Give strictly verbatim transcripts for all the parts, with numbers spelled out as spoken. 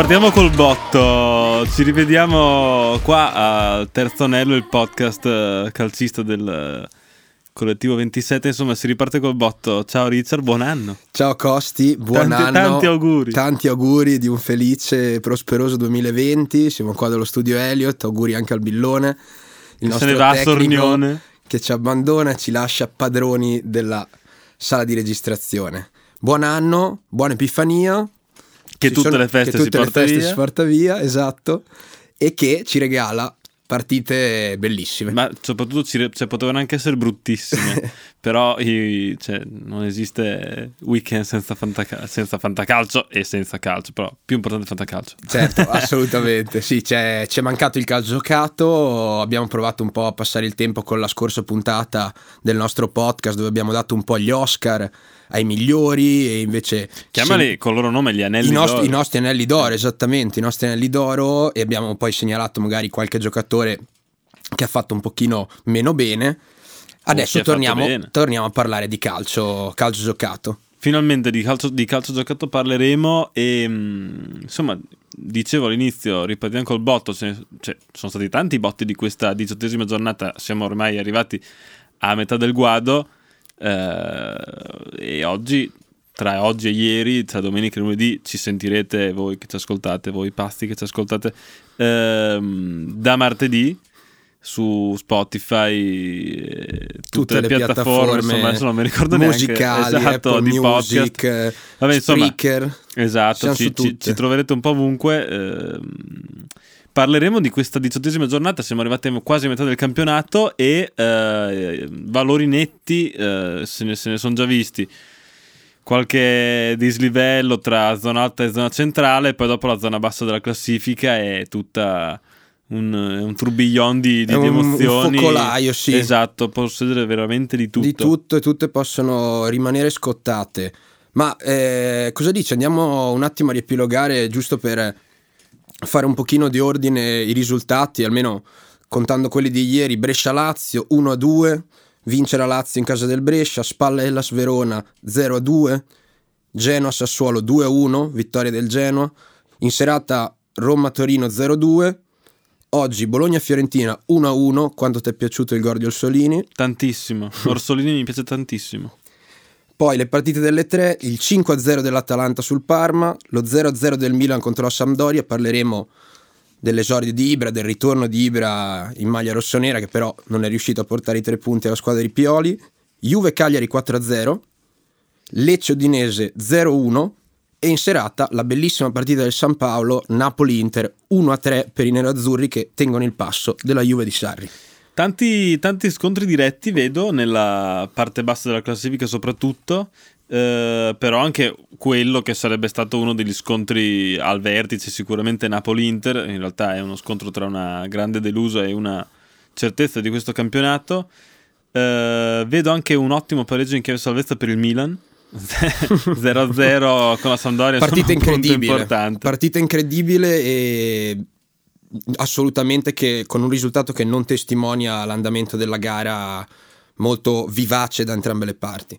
partiamo col botto. Ci rivediamo qua al Terzo Anello, il podcast calcisto del Collettivo ventisette. Insomma, si riparte col botto. Ciao Richard, buon anno. Ciao Costi, buon tanti, anno. Tanti auguri. Tanti auguri di un felice e prosperoso duemilaventi. Siamo qua dallo studio Elliot. Auguri anche al Billone, il nostro se ne va tecnico Sornione, che ci abbandona e ci lascia padroni della sala di registrazione. Buon anno, buona Epifania. Che ci tutte sono, le feste, che tutte si, le porta feste via. si porta via, esatto, e che ci regala partite bellissime. Ma soprattutto ci, cioè, potevano anche essere bruttissime, però io, cioè, non esiste weekend senza, fantac- senza fantacalcio e senza calcio, però più importante il fantacalcio. Certo, assolutamente, sì, c'è, c'è mancato il calcio giocato, abbiamo provato un po' a passare il tempo con la scorsa puntata del nostro podcast dove abbiamo dato un po' gli Oscar ai migliori e invece chiamali se... col loro nome gli anelli I nostri, d'oro i nostri anelli d'oro esattamente i nostri anelli d'oro e abbiamo poi segnalato magari qualche giocatore che ha fatto un pochino meno bene. Adesso torniamo, bene. torniamo a parlare di calcio calcio giocato. Finalmente di calcio, di calcio giocato parleremo e insomma dicevo all'inizio, ripartiamo col botto. Cioè, cioè, sono stati tanti botti di questa diciottesima giornata, siamo ormai arrivati a metà del guado. Uh, e oggi, tra oggi e ieri, tra domenica e lunedì, ci sentirete voi che ci ascoltate, voi pazzi che ci ascoltate, uh, da martedì su Spotify, eh, tutte, tutte le, le piattaforme, piattaforme insomma, adesso non mi ricordo musicali, neanche esatto, Apple di Music, podcast. Vabbè, insomma, Spreaker, esatto, ci, ci, ci troverete un po' ovunque. uh, Parleremo di questa diciottesima giornata, siamo arrivati quasi a metà del campionato e eh, valori netti eh, se ne, se ne sono già visti. Qualche dislivello tra zona alta e zona centrale, poi dopo la zona bassa della classifica è tutta un, un tourbillon di, di, un, di emozioni. Un focolaio, sì. Esatto, può succedere veramente di tutto. Di tutto e tutte possono rimanere scottate. Ma eh, cosa dici? Andiamo un attimo a riepilogare giusto per fare un pochino di ordine i risultati, almeno contando quelli di ieri. Brescia-Lazio uno a due, vince la Lazio in casa del Brescia. Spal e la Verona zero a due, Genoa-Sassuolo due a uno, vittoria del Genoa. In serata Roma-Torino zero a due, oggi Bologna-Fiorentina uno a uno. Quanto ti è piaciuto il gol di Orsolini? Tantissimo, Orsolini mi piace tantissimo. Poi le partite delle tre, il cinque a zero dell'Atalanta sul Parma, lo zero a zero del Milan contro la Sampdoria, parleremo dell'esordio di Ibra, del ritorno di Ibra in maglia rossonera che però non è riuscito a portare i tre punti alla squadra di Pioli. Juve Cagliari quattro a zero, Lecce Udinese zero a uno e in serata la bellissima partita del San Paolo, Napoli Inter uno a tre per i neroazzurri che tengono il passo della Juve di Sarri. Tanti, tanti scontri diretti vedo nella parte bassa della classifica soprattutto, eh, però anche quello che sarebbe stato uno degli scontri al vertice sicuramente Napoli-Inter, in realtà è uno scontro tra una grande delusa e una certezza di questo campionato. Eh, vedo anche un ottimo pareggio in chiave salvezza per il Milan, zero a zero con la Sampdoria, partita incredibile, partita incredibile e... assolutamente che con un risultato che non testimonia l'andamento della gara molto vivace da entrambe le parti.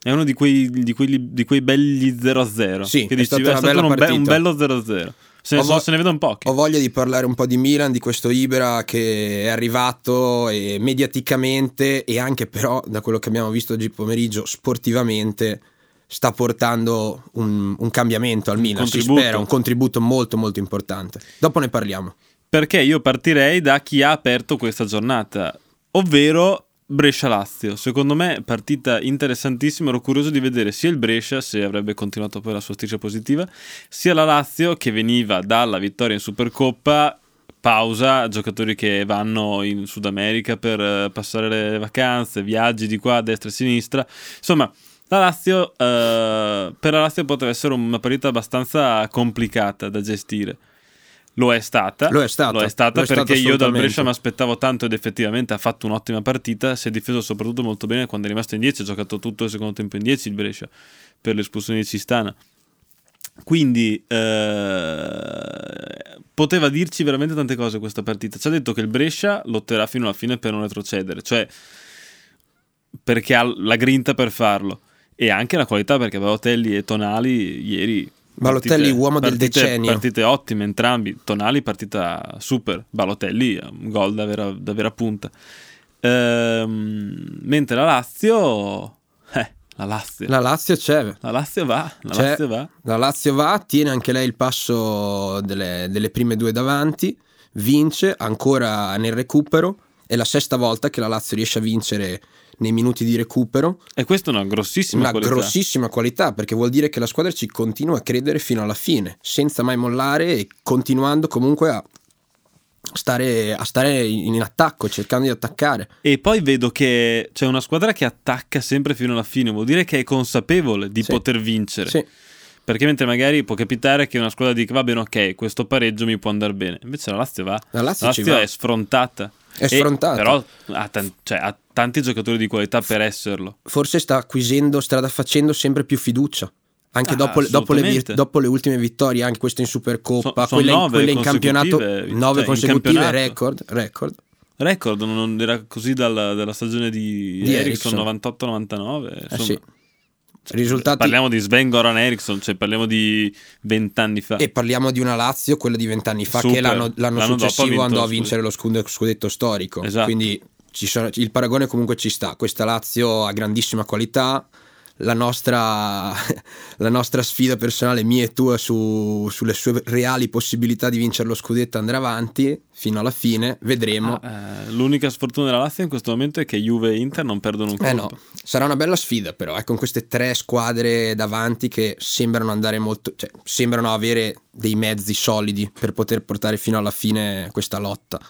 È uno di quei, di quei, di quei belli zero a zero. Sì, che è, dici, stata è stato un, be- un bello zero a zero. Se ne, so, vo- se ne vedono pochi. Ho voglia di parlare un po' di Milan, di questo Ibra che è arrivato e mediaticamente e anche però da quello che abbiamo visto oggi pomeriggio sportivamente sta portando un, un cambiamento al Milan, si spera, un contributo molto molto importante. Dopo ne parliamo. Perché io partirei da chi ha aperto questa giornata, ovvero Brescia-Lazio. Secondo me partita interessantissima, ero curioso di vedere sia il Brescia, se avrebbe continuato poi la sua striscia positiva, sia la Lazio che veniva dalla vittoria in Supercoppa, pausa, giocatori che vanno in Sud America per passare le vacanze, viaggi di qua a destra e a sinistra, insomma... La Lazio, eh, per la Lazio poteva essere una partita abbastanza complicata da gestire. Lo è stata, lo è stata, lo è stata lo perché è stata io dal Brescia mi aspettavo tanto ed effettivamente ha fatto un'ottima partita. Si è difeso soprattutto molto bene quando è rimasto in dieci, ha giocato tutto il secondo tempo in dieci il Brescia per l'espulsione di Cistana. Quindi eh, poteva dirci veramente tante cose questa partita. Ci ha detto che il Brescia lotterà fino alla fine per non retrocedere, cioè perché ha la grinta per farlo. E anche la qualità, perché Balotelli e Tonali ieri Balotelli partite, uomo partite, del decennio. Partite ottime entrambi. Tonali partita super, Balotelli un gol da vera, da vera punta. Ehm, mentre la Lazio eh, la Lazio la Lazio c'è la Lazio va la c'è. Lazio va la Lazio va tiene anche lei il passo delle, delle prime due davanti, vince ancora nel recupero. È la sesta volta che la Lazio riesce a vincere nei minuti di recupero, e questa è una grossissima una qualità. grossissima qualità, perché vuol dire che la squadra ci continua a credere fino alla fine, senza mai mollare e continuando comunque a stare, a stare in attacco, cercando di attaccare. E poi vedo che c'è una squadra che attacca sempre fino alla fine, vuol dire che è consapevole di sì. poter vincere. Sì. Perché mentre magari può capitare che una squadra dica va bene, ok, questo pareggio mi può andare bene, invece la Lazio va, la Lazio, la Lazio, Lazio va. è sfrontata. È sfrontata. Però ha, t- cioè, ha tanti giocatori di qualità per esserlo. Forse sta acquisendo, strada facendo, sempre più fiducia. Anche ah, dopo, dopo, le vir- dopo le ultime vittorie, anche questa in Supercoppa, so, quella, in, quella in campionato, nove cioè, consecutive, campionato. record record. Record, non era così dalla, dalla stagione di, di Eriksson, novantotto novantanove. Eh sì. Risultati... Parliamo di Sven-Goran Eriksson, cioè parliamo di vent'anni fa. E parliamo di una Lazio, quella di vent'anni fa, Super. che l'anno, l'anno, l'anno successivo andò a vincere lo scudetto storico. Esatto. Quindi ci sono, il paragone comunque ci sta. Questa Lazio ha grandissima qualità. La nostra, la nostra sfida personale, mia e tua, su, sulle sue reali possibilità di vincere lo scudetto andrà avanti fino alla fine, vedremo. Ah, eh, l'unica sfortuna della Lazio in questo momento è che Juve e Inter non perdono un colpo. Eh no, sarà una bella sfida però, eh, con queste tre squadre davanti che sembrano andare molto, cioè, sembrano avere dei mezzi solidi per poter portare fino alla fine questa lotta.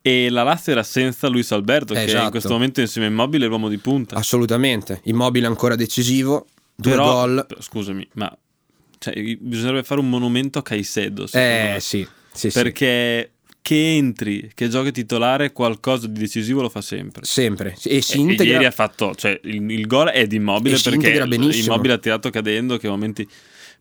E la Lazio era senza Luis Alberto, eh, che esatto. in questo momento insieme a Immobile è l'uomo di punta. Assolutamente, Immobile ancora decisivo, due però, gol. Scusami, ma cioè, bisognerebbe fare un monumento a Caicedo. Eh me. sì, sì, perché sì. che entri, che giochi titolare, qualcosa di decisivo lo fa sempre. Sempre. E si integra. E ieri ha fatto, cioè il, il gol è di Immobile e perché Immobile ha tirato cadendo, che momenti.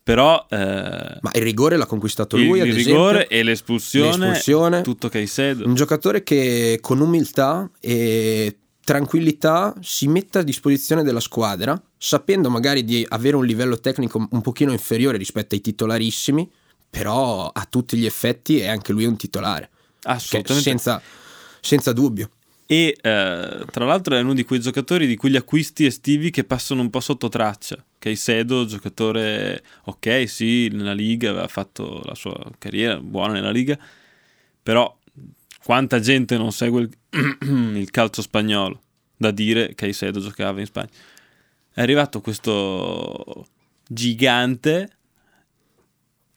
Però eh, ma il rigore l'ha conquistato lui, il, ad il esempio. rigore e l'espulsione, l'espulsione, tutto Caicedo. Un giocatore che con umiltà e tranquillità si mette a disposizione della squadra, sapendo magari di avere un livello tecnico un pochino inferiore rispetto ai titolarissimi, però a tutti gli effetti è anche lui un titolare. Assolutamente. Senza, senza dubbio. E eh, tra l'altro è uno di quei giocatori, di quegli acquisti estivi che passano un po' sotto traccia. Caicedo, giocatore ok, sì, nella Liga aveva fatto la sua carriera buona nella Liga, però quanta gente non segue il, il calcio spagnolo, da dire Caicedo giocava in Spagna. È arrivato questo gigante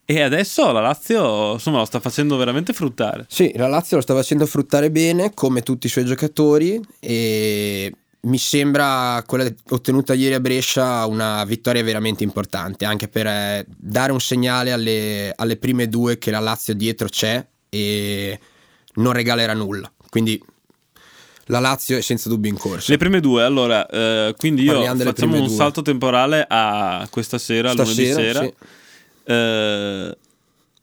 e adesso la Lazio, insomma, lo sta facendo veramente fruttare. Sì, la Lazio lo sta facendo fruttare bene, come tutti i suoi giocatori, e mi sembra quella ottenuta ieri a Brescia una vittoria veramente importante, anche per eh, dare un segnale alle, alle prime due che la Lazio dietro c'è e non regalerà nulla. Quindi la Lazio è senza dubbio in corsa. Le prime due, allora, eh, quindi io facciamo un due. salto temporale a questa sera, Stasera, lunedì sera. Sì. Eh,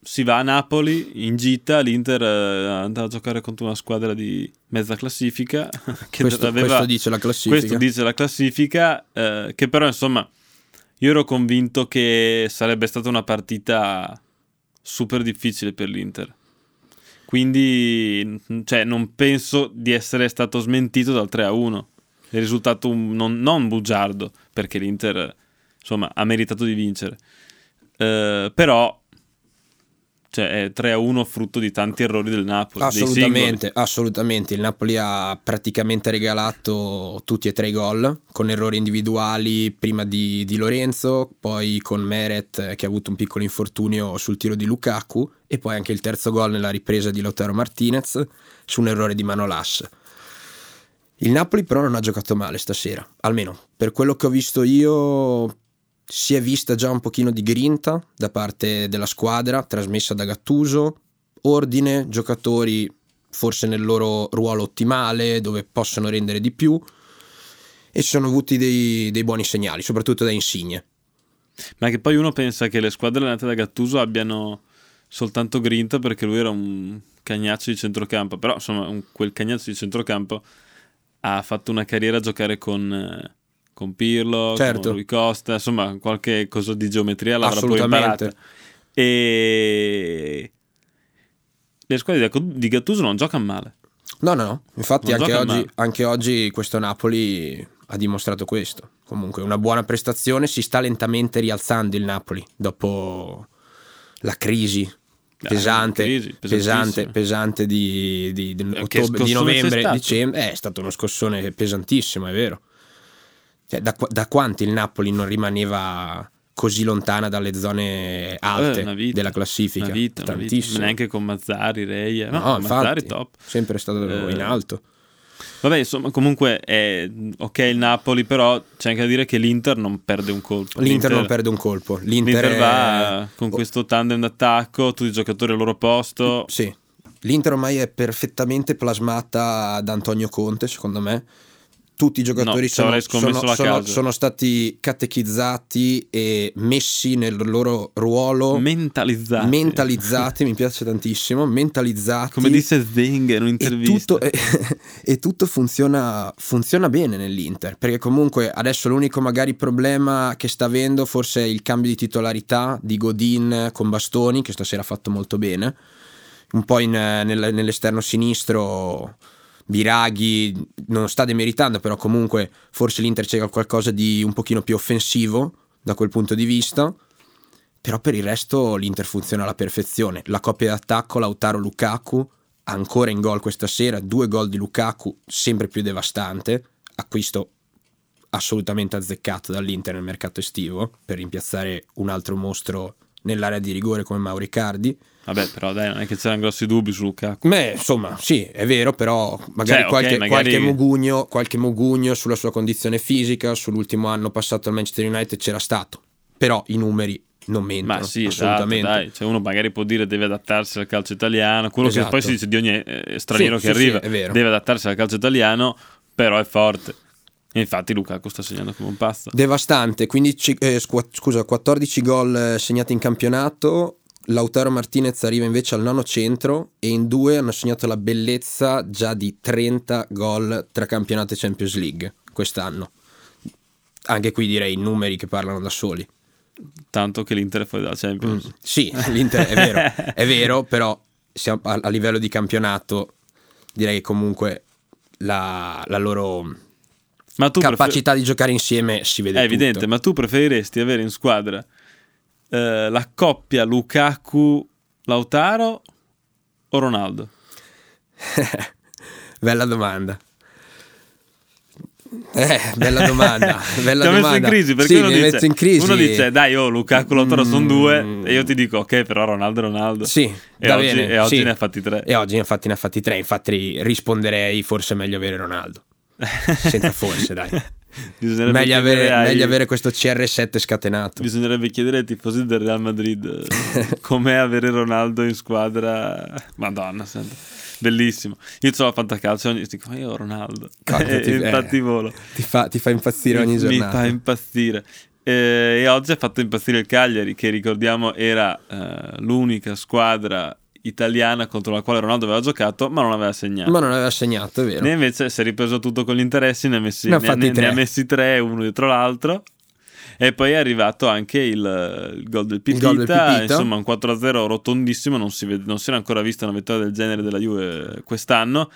si va a Napoli in gita, l'Inter andava a giocare contro una squadra di mezza classifica che questo, aveva, questo dice la classifica, questo dice la classifica eh, che però insomma io ero convinto che sarebbe stata una partita super difficile per l'Inter, quindi cioè, non penso di essere stato smentito dal tre a uno. È risultato un, non, non bugiardo, perché l'Inter insomma ha meritato di vincere, eh, però cioè è tre a uno frutto di tanti errori del Napoli. Assolutamente, assolutamente. Il Napoli ha praticamente regalato tutti e tre i gol, con errori individuali prima di, di Lorenzo, poi con Meret che ha avuto un piccolo infortunio sul tiro di Lukaku, e poi anche il terzo gol nella ripresa di Lautaro Martinez su un errore di Manolas. Il Napoli però non ha giocato male stasera, almeno per quello che ho visto io. Si è vista già un pochino di grinta da parte della squadra, trasmessa da Gattuso, ordine, giocatori forse nel loro ruolo ottimale, dove possono rendere di più, e ci sono avuti dei, dei buoni segnali, soprattutto da Insigne. Ma che poi uno pensa che le squadre allenate da Gattuso abbiano soltanto grinta perché lui era un cagnaccio di centrocampo, però insomma un, quel cagnaccio di centrocampo ha fatto una carriera a giocare con... con Pirlo, certo, con Rui Costa, insomma qualche cosa di geometria l'avrà poi imparata. E le squadre di Gattuso non giocano male. No, no, infatti anche oggi, anche oggi questo Napoli ha dimostrato questo. Comunque una buona prestazione, si sta lentamente rialzando il Napoli dopo la crisi pesante, eh, crisi, pesante, pesante di, di, di, ottobre, di novembre, dicembre. È stato uno scossone pesantissimo, è vero. Cioè, da, da quanti il Napoli non rimaneva così lontana dalle zone alte, eh, vita, della classifica? Una vita, tantissimo. Una vita. Neanche con Mazzari, Reia. No, no, infatti, Mazzari top. Sempre stato eh. in alto. Vabbè, insomma, comunque è ok il Napoli, però c'è anche da dire che l'Inter non perde un colpo. L'Inter, L'Inter non perde un colpo. L'Inter, L'Inter è... va con questo tandem d'attacco, tutti i giocatori al loro posto. Sì, l'Inter ormai è perfettamente plasmata da Antonio Conte, secondo me. Tutti i giocatori no, sono, sono, sono, sono stati catechizzati e messi nel loro ruolo, mentalizzati, mentalizzati mi piace tantissimo, mentalizzati, come disse Zeng in un'intervista, e tutto, e, e tutto funziona, funziona bene nell'Inter, perché comunque adesso l'unico magari problema che sta avendo forse è il cambio di titolarità di Godin con Bastoni, che stasera ha fatto molto bene, un po' in, nel, nell'esterno sinistro Biraghi non sta demeritando, però comunque forse l'Inter cerca qualcosa di un pochino più offensivo da quel punto di vista, però per il resto l'Inter funziona alla perfezione. La coppia d'attacco Lautaro-Lukaku ancora in gol questa sera, due gol di Lukaku sempre più devastante, acquisto assolutamente azzeccato dall'Inter nel mercato estivo per rimpiazzare un altro mostro nell'area di rigore come Mauro Icardi. Vabbè, però dai, non è che c'erano grossi dubbi su Lukaku. Beh, insomma, sì, è vero, però magari, cioè, qualche, okay, magari... qualche mugugno, qualche mugugno sulla sua condizione fisica, sull'ultimo anno passato al Manchester United c'era stato. Però i numeri non mentono, ma sì, assolutamente. Esatto, dai. Cioè, uno magari può dire deve adattarsi al calcio italiano, quello esatto, che poi si dice di ogni eh, straniero sì, che sì, arriva, sì, deve adattarsi al calcio italiano, però è forte. Infatti Lukaku sta segnando come un pazzo. Devastante, quindici, eh, scu- scusa, quattordici gol segnati in campionato. Lautaro Martinez arriva invece al nono centro e in due hanno segnato la bellezza già di trenta gol tra campionato e Champions League quest'anno. Anche qui direi numeri che parlano da soli. Tanto che l'Inter è fuori dalla Champions. Mm, sì, l'Inter è vero, è vero, però siamo a, a livello di campionato direi che comunque la, la loro... Ma tu capacità prefer- di giocare insieme si vede. È tutto. Evidente, ma tu preferiresti avere in squadra eh, la coppia Lukaku-Lautaro o Ronaldo? Bella domanda. Eh, bella domanda. Bella ti ho messo in crisi, perché sì, uno, mi dice, in crisi. uno dice dai, oh, Lukaku, Lautaro mm. sono due, e io ti dico ok, però Ronaldo, Ronaldo. Sì, e oggi, bene, e oggi sì. ne ha fatti tre. E oggi infatti ne ha fatti tre, infatti risponderei forse meglio avere Ronaldo. Senza forse, dai. Meglio avere, ai... meglio avere questo C R sette scatenato. Bisognerebbe chiedere ai tifosi del Real Madrid com'è avere Ronaldo in squadra. Madonna, sento. Bellissimo. Io c'ho la fantacalcio, ogni... dico io Ronaldo. E, ti... infatti eh, volo. Ti fa, ti fa impazzire ogni giornata. Mi fa impazzire. E, e oggi ha fatto impazzire il Cagliari, che ricordiamo era uh, l'unica squadra italiana contro la quale Ronaldo aveva giocato ma non aveva segnato. Ma non aveva segnato, è vero. Ne invece si è ripreso tutto con gli interessi, ne ha messi, ne ne, ne, ne ha messi tre, uno dietro l'altro. E poi è arrivato anche il, il gol del Pipita, del Pipita. Insomma un quattro a zero rotondissimo, non si, vede, non si era ancora vista una vittoria del genere della Juve quest'anno.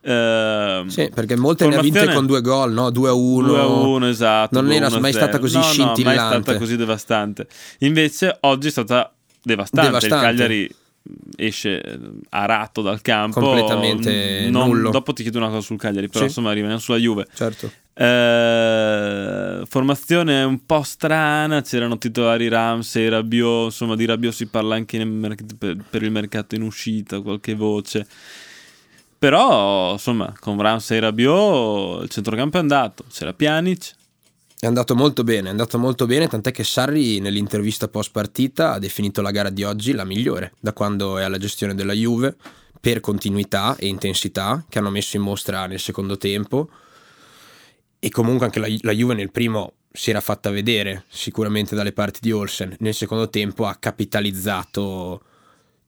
Uh, sì, perché molte ne ha vinte con due gol, no? due a uno, esatto. Non era mai stata così no, scintillante. No, mai stata così devastante. Invece oggi è stata devastante, devastante. Il Cagliari esce arato dal campo completamente non, nullo. Dopo ti chiedo una cosa sul Cagliari, però sì, insomma rimaniamo sulla Juve. Certo. Eh, formazione un po' strana, c'erano titolari Ramsey, Rabiot, insomma di Rabiot si parla anche nel merc- per, per il mercato in uscita, qualche voce. Però insomma con Ramsey e Rabiot il centrocampo è andato, c'era Pjanic. È andato molto bene, è andato molto bene, tant'è che Sarri nell'intervista post partita ha definito la gara di oggi la migliore da quando è alla gestione della Juve, per continuità e intensità che hanno messo in mostra nel secondo tempo, e comunque anche la, la Juve nel primo si era fatta vedere sicuramente dalle parti di Olsen, nel secondo tempo ha capitalizzato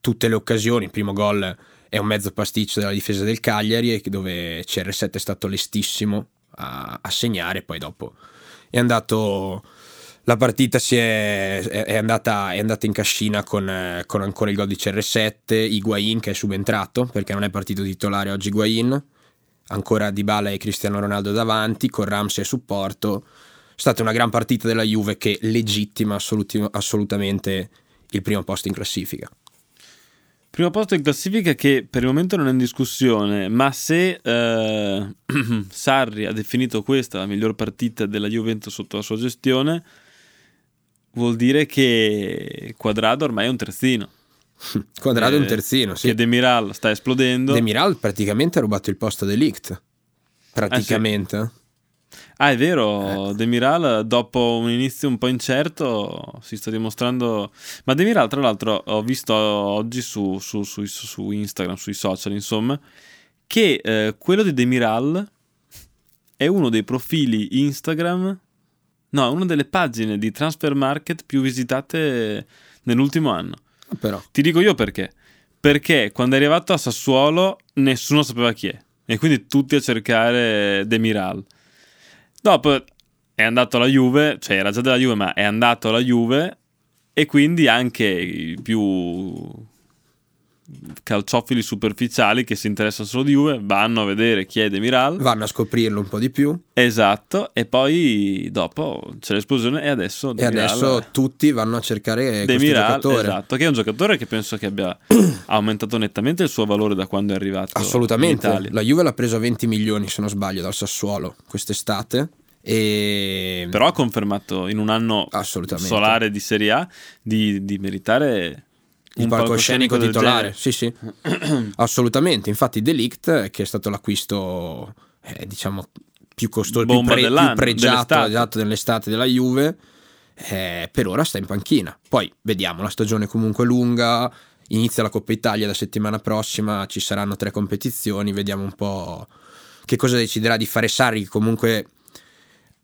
tutte le occasioni. Il primo gol è un mezzo pasticcio della difesa del Cagliari, dove C R sette è stato lestissimo a, a segnare, poi dopo è andato, la partita si è, è, andata, è andata in cascina con, con ancora il gol di C R sette, Higuain che è subentrato perché non è partito titolare oggi Higuain, ancora Dybala e Cristiano Ronaldo davanti con Ramsey a supporto. È stata una gran partita della Juve che legittima assoluti, assolutamente il primo posto in classifica. Primo posto in classifica che per il momento non è in discussione, ma se eh, Sarri ha definito questa la miglior partita della Juventus sotto la sua gestione, vuol dire che Quadrado ormai è un terzino. Quadrado è un terzino, sì. Che Demiral sta esplodendo. Demiral praticamente ha rubato il posto a De Ligt. Praticamente. Ah, sì. ah è vero, eh. Demiral dopo un inizio un po' incerto si sta dimostrando. Ma Demiral tra l'altro ho visto oggi su, su, su, su Instagram, sui social insomma, che eh, quello di Demiral è uno dei profili Instagram, no, è una delle pagine di Transfer Market più visitate nell'ultimo anno. Però. Ti dico io perché. Perché quando è arrivato a Sassuolo nessuno sapeva chi è, e quindi tutti a cercare Demiral. Dopo è andato alla Juve, cioè era già della Juve ma è andato alla Juve, e quindi anche i più calciofili superficiali che si interessano solo di Juve vanno a vedere chi è Demiral, vanno a scoprirlo un po' di più. Esatto. E poi dopo c'è l'esplosione e adesso Demiral, e adesso tutti vanno a cercare Demiral, questo giocatore. Esatto, che è un giocatore che penso che abbia aumentato nettamente il suo valore da quando è arrivato. Assolutamente. In Italia la Juve l'ha preso a venti milioni se non sbaglio dal Sassuolo quest'estate. E... però ha confermato in un anno solare di Serie A di, di meritare il palcoscenico titolare, sì sì, assolutamente. Infatti De Ligt, che è stato l'acquisto eh, diciamo più costoso, più, pre- più pregiato dell'estate. dell'estate della Juve, eh, per ora sta in panchina. Poi vediamo, la stagione comunque lunga, inizia la Coppa Italia la settimana prossima, ci saranno tre competizioni, vediamo un po' che cosa deciderà di fare Sarri, che comunque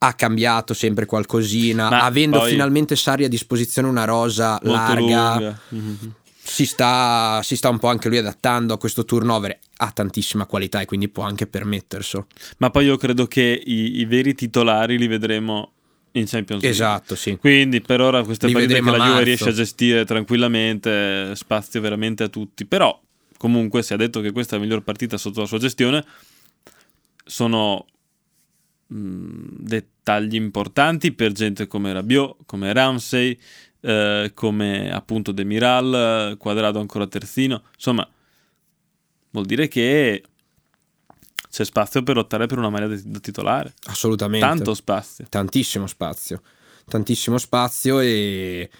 ha cambiato sempre qualcosina. Ma avendo poi... finalmente Sarri a disposizione una rosa larga, mm-hmm. si, sta, si sta un po' anche lui adattando a questo turnover. Ha tantissima qualità e quindi può anche permetterselo. Ma poi io credo che i, i veri titolari li vedremo in Champions League. Esatto, sì. Quindi per ora questa li partita che la Juve riesce a gestire tranquillamente, spazio veramente a tutti. Però comunque si è detto che questa è la miglior partita sotto la sua gestione. Sono... dettagli importanti per gente come Rabiot, come Ramsey, eh, come appunto Demiral, Quadrado ancora terzino. Insomma, vuol dire che c'è spazio per lottare per una maglia da titolare. Assolutamente. Tanto spazio. Tantissimo spazio. Tantissimo spazio e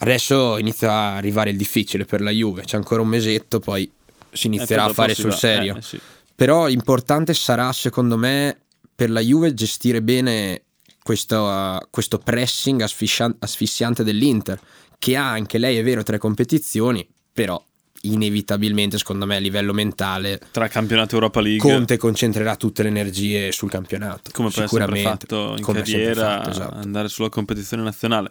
adesso inizia a arrivare il difficile per la Juve. C'è ancora un mesetto, poi si inizierà a fare sul serio. Eh, sì. Però importante sarà, secondo me, per la Juve gestire bene questo, uh, questo pressing asfissiante dell'Inter, che ha anche lei, è vero, tre competizioni, però inevitabilmente secondo me a livello mentale tra campionato Europa League Conte concentrerà tutte le energie sul campionato, come poi ha sempre fatto in come carriera fatto, esatto. Andare sulla competizione nazionale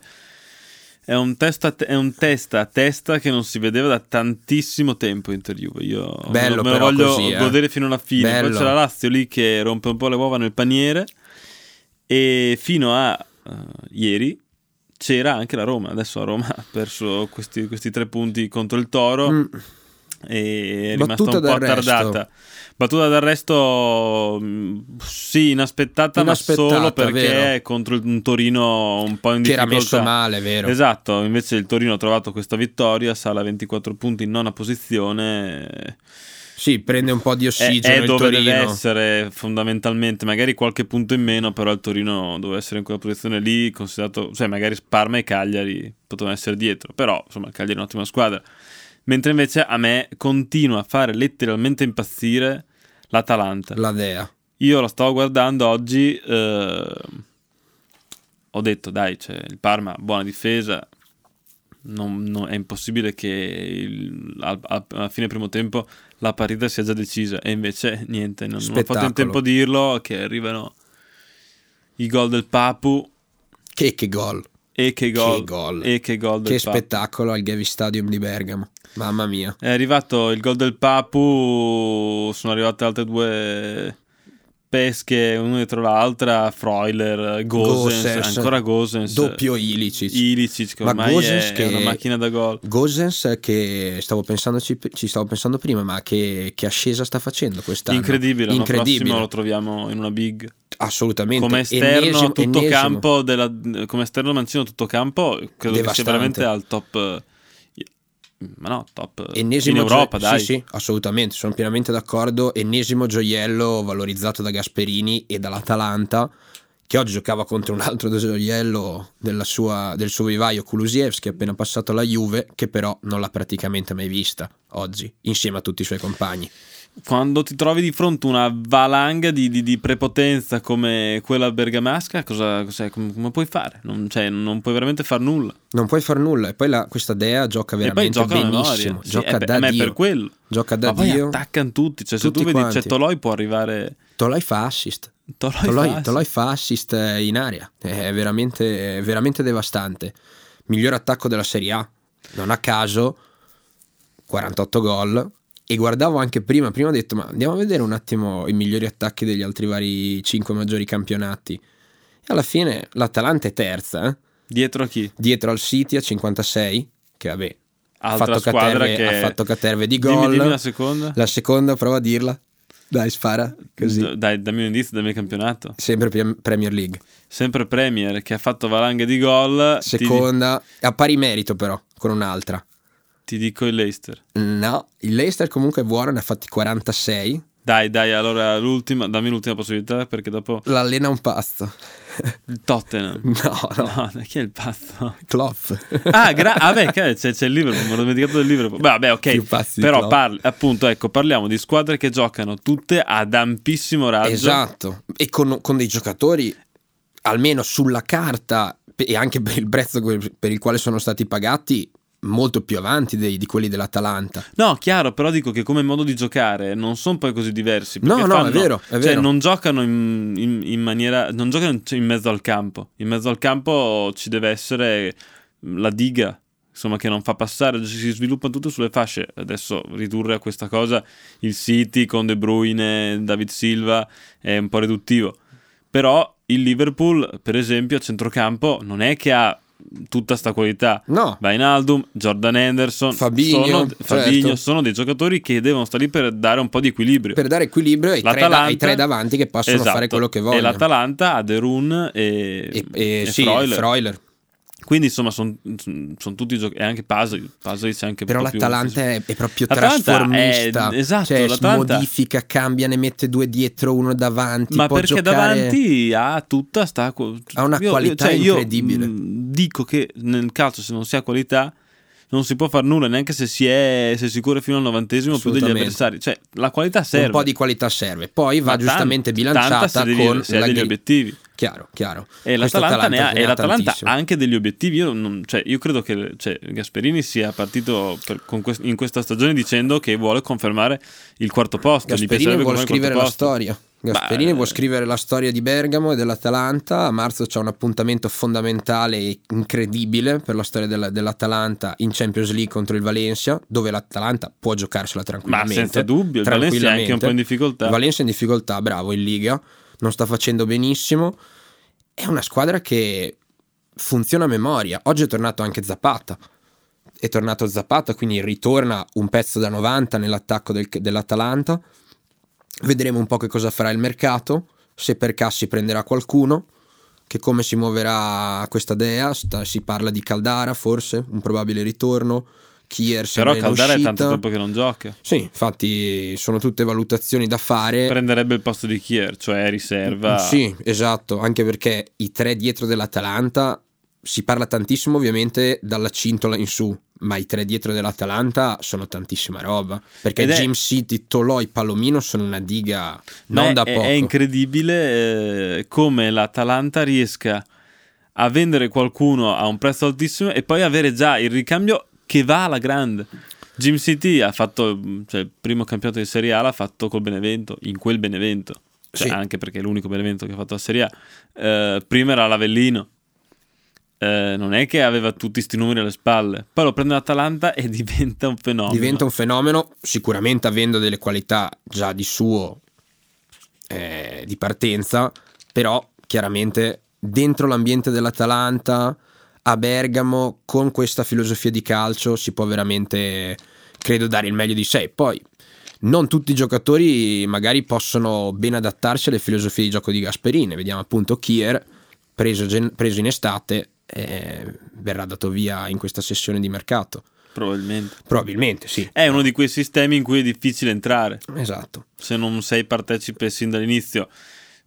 è un testa a te- è un testa a testa che non si vedeva da tantissimo tempo. Interview io bello, me lo voglio così, eh. godere fino alla fine. Bello. Poi c'è la Lazio lì che rompe un po' le uova nel paniere, e fino a uh, ieri c'era anche la Roma. Adesso la Roma ha perso questi, questi tre punti contro il Toro, mm. e è rimasta battuta un po' attardata, battuta d'arresto sì inaspettata, inaspettata ma solo perché vero. contro un Torino un po' in difficoltà, che era messo male, vero. Esatto, invece il Torino ha trovato questa vittoria, sale a ventiquattro punti in nona posizione. Sì, prende un po' di ossigeno, è, è il dove Torino deve essere fondamentalmente, magari qualche punto in meno, però il Torino doveva essere in quella posizione lì, considerato, cioè magari Parma e Cagliari potevano essere dietro, però insomma Cagliari è un'ottima squadra. Mentre invece a me continua a fare letteralmente impazzire l'Atalanta. La dea. Io la stavo guardando oggi, eh, ho detto dai, cioè, il Parma, buona difesa, non, non, è impossibile che il, al, al, alla fine primo tempo la partita sia già decisa. E invece niente, non, non ho fatto in tempo a dirlo, che arrivano i gol del Papu. Che che gol. E che gol, che gol, e che, gol del che spettacolo al Gavi Stadium di Bergamo, mamma mia. È arrivato il gol del Papu, sono arrivate altre due pesche uno dietro l'altra, Freuler, Gosens, Gosens, ancora Gosens, doppio Ilicic, Ilicic che ormai è che, una macchina da gol. Gosens che stavo pensando, ci, ci stavo pensando prima, ma che, che ascesa sta facendo quest'anno, incredibile, incredibile. Prossimo lo troviamo in una big, assolutamente, come esterno ennesimo, tutto ennesimo. campo della, come esterno mancino tutto campo, credo Devastante. Che sia veramente al top, ma no, top ennesimo in Europa, gio- dai. Sì, sì, assolutamente, sono pienamente d'accordo. Ennesimo gioiello valorizzato da Gasperini e dall'Atalanta, che oggi giocava contro un altro gioiello della sua, del suo vivaio, Kulusevski, appena passato alla Juve, che però non l'ha praticamente mai vista oggi, insieme a tutti i suoi compagni. Quando ti trovi di fronte una valanga di, di, di prepotenza come quella bergamasca, cosa, cosa come, come puoi fare? Non, cioè, non puoi veramente far nulla. Non puoi far nulla. E poi la, questa dea gioca veramente e poi gioca benissimo. Sì, gioca è, da ma Dio. Ma è per quello. Gioca da ma Dio. Poi attaccano tutti. Cioè, tutti se tu vedi, cioè, Toloi può arrivare. Toloi fa assist. Toloi, Toloi, fa, assist. Toloi fa assist in aria. È veramente, è veramente devastante. Miglior attacco della Serie A. Non a caso, quarantotto gol. E guardavo anche prima, prima ho detto, ma andiamo a vedere un attimo i migliori attacchi degli altri vari cinque maggiori campionati. E alla fine l'Atalanta è terza. Eh? Dietro a chi? Dietro al City a cinquantasei, che vabbè, altra ha fatto squadra caterve, che... ha fatto caterve di gol. Dimmi, dimmi la seconda. La seconda, prova a dirla. Dai, spara così. Dai, dammi un indizio, dammi il campionato. Sempre Premier League. Sempre Premier, che ha fatto valanghe di gol. Seconda, ti... a pari merito però, con un'altra. Ti dico il Leicester. No, il Leicester comunque è buono, ne ha fatti quarantasei. Dai, dai, allora l'ultima, dammi l'ultima possibilità perché dopo... L'allena un pazzo. Il Tottenham. No, no, no. Chi è il pazzo? Klopp. Ah, gra- ah beh, c'è, c'è il Liverpool, me l'ho dimenticato del Liverpool. Beh, vabbè, ok, però parli, appunto, ecco, parliamo di squadre che giocano tutte ad ampissimo raggio. Esatto, e con, con dei giocatori, almeno sulla carta, e anche per il prezzo per il quale sono stati pagati, molto più avanti dei, di quelli dell'Atalanta. No, chiaro, però dico che come modo di giocare non sono poi così diversi. No, no, fanno, è vero, è vero. Cioè non giocano in, in, in maniera, non giocano in mezzo al campo. In mezzo al campo ci deve essere la diga, insomma, che non fa passare, si sviluppa tutto sulle fasce. Adesso ridurre a questa cosa il City con De Bruyne, David Silva è un po' riduttivo. Però il Liverpool, per esempio, a centrocampo non è che ha tutta sta qualità, no. Wijnaldum, Jordan Henderson, Fabinho, sono, certo. Fabinho sono dei giocatori che devono stare lì per dare un po' di equilibrio, per dare equilibrio ai, tre, da, ai tre davanti che possono, esatto, fare quello che vogliono. E l'Atalanta ha De Roon e, e, e, e sì, Freuler. Freuler. Quindi insomma sono son tutti giocatori, e anche Pasoli, Pasoli c'è anche, però l'Atalanta più, è, è proprio l'Atalanta trasformista, è, esatto, cioè l'Atalanta modifica, cambia, ne mette due dietro, uno davanti, ma può perché giocare... davanti ha tutta sta, ha una io, qualità cioè, incredibile. Io dico che nel calcio se non si ha qualità non si può far nulla, neanche se si è se si corre fino al novantesimo più degli avversari, cioè la qualità serve, un po' di qualità serve, poi va ma giustamente tant- bilanciata deve, con la degli gri- obiettivi, chiaro, chiaro. E l'Atalanta, ne ha, e l'Atalanta ha anche degli obiettivi. Io, non, cioè, io credo che cioè, Gasperini sia partito per, con quest- in questa stagione dicendo che vuole confermare il quarto posto. Gasperini vuole scrivere la storia. Gasperini Beh, vuole scrivere la storia di Bergamo e dell'Atalanta. A marzo c'è un appuntamento fondamentale e incredibile per la storia della, dell'Atalanta in Champions League contro il Valencia, dove l'Atalanta può giocarsela tranquillamente. Ma senza dubbio, il Valencia è anche un po' in difficoltà. Valencia in difficoltà, bravo, in Liga non sta facendo benissimo. È una squadra che funziona a memoria. Oggi è tornato anche Zapata. È tornato Zapata, quindi ritorna un pezzo da novanta nell'attacco del, dell'Atalanta. Vedremo un po' che cosa farà il mercato, se per Cassi prenderà qualcuno, che come si muoverà questa dea. Sta, si parla di Caldara, forse, un probabile ritorno. Kier, però Caldara è tanto tempo che non gioca. Sì, infatti sono tutte valutazioni da fare. Prenderebbe il posto di Kier, cioè riserva. Sì, esatto, anche perché i tre dietro dell'Atalanta, si parla tantissimo ovviamente dalla cintola in su, ma i tre dietro dell'Atalanta sono tantissima roba, perché è... Jim City, Toloi, Palomino sono una diga non Beh, da poco. È incredibile eh, come l'Atalanta riesca a vendere qualcuno a un prezzo altissimo e poi avere già il ricambio che va alla grande. Jim City ha fatto, cioè, il primo campionato di Serie A l'ha fatto col Benevento, in quel Benevento, cioè, sì, anche perché è l'unico Benevento che ha fatto la Serie A. Eh, prima era l'Avellino, eh, non è che aveva tutti sti numeri alle spalle, poi lo prende l'Atalanta e diventa un fenomeno. Diventa un fenomeno, sicuramente avendo delle qualità già di suo eh, di partenza, però chiaramente dentro l'ambiente dell'Atalanta a Bergamo con questa filosofia di calcio si può veramente, credo, dare il meglio di sé. Poi non tutti i giocatori magari possono ben adattarsi alle filosofie di gioco di Gasperini. Vediamo appunto Kier, preso, gen- preso in estate, eh, verrà dato via in questa sessione di mercato. Probabilmente. Probabilmente, sì. È uno di quei sistemi in cui è difficile entrare. Esatto. Se non sei partecipe sin dall'inizio.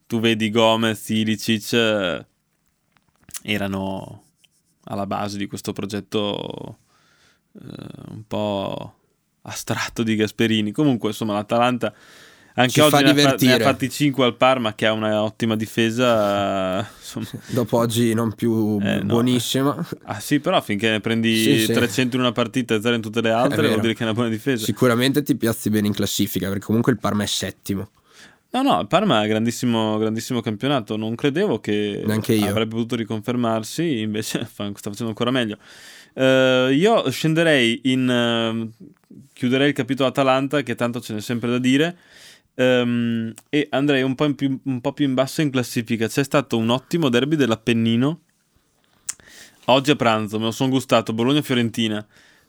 Tu vedi Gomez, Ilicic, erano alla base di questo progetto eh, un po' astratto di Gasperini. Comunque, insomma, l'Atalanta anche ci oggi fa ne, ha, ne ha fatti cinque al Parma, che ha una ottima difesa, insomma. Dopo oggi non più eh, buonissima, no. Ah sì, però finché ne prendi sì, trecento sì. in una partita e zero in tutte le altre vuol dire che è una buona difesa. Sicuramente ti piazzi bene in classifica, perché comunque il Parma è settimo. No, no, il Parma è grandissimo, grandissimo campionato. Non credevo che avrebbe potuto riconfermarsi, invece sta facendo ancora meglio. Uh, io scenderei in... Uh, chiuderei il capitolo Atalanta, che tanto ce n'è sempre da dire, um, e andrei un po' in più, un po' più in basso in classifica. C'è stato un ottimo derby dell'Appennino oggi a pranzo, me lo sono gustato, Bologna-Fiorentina.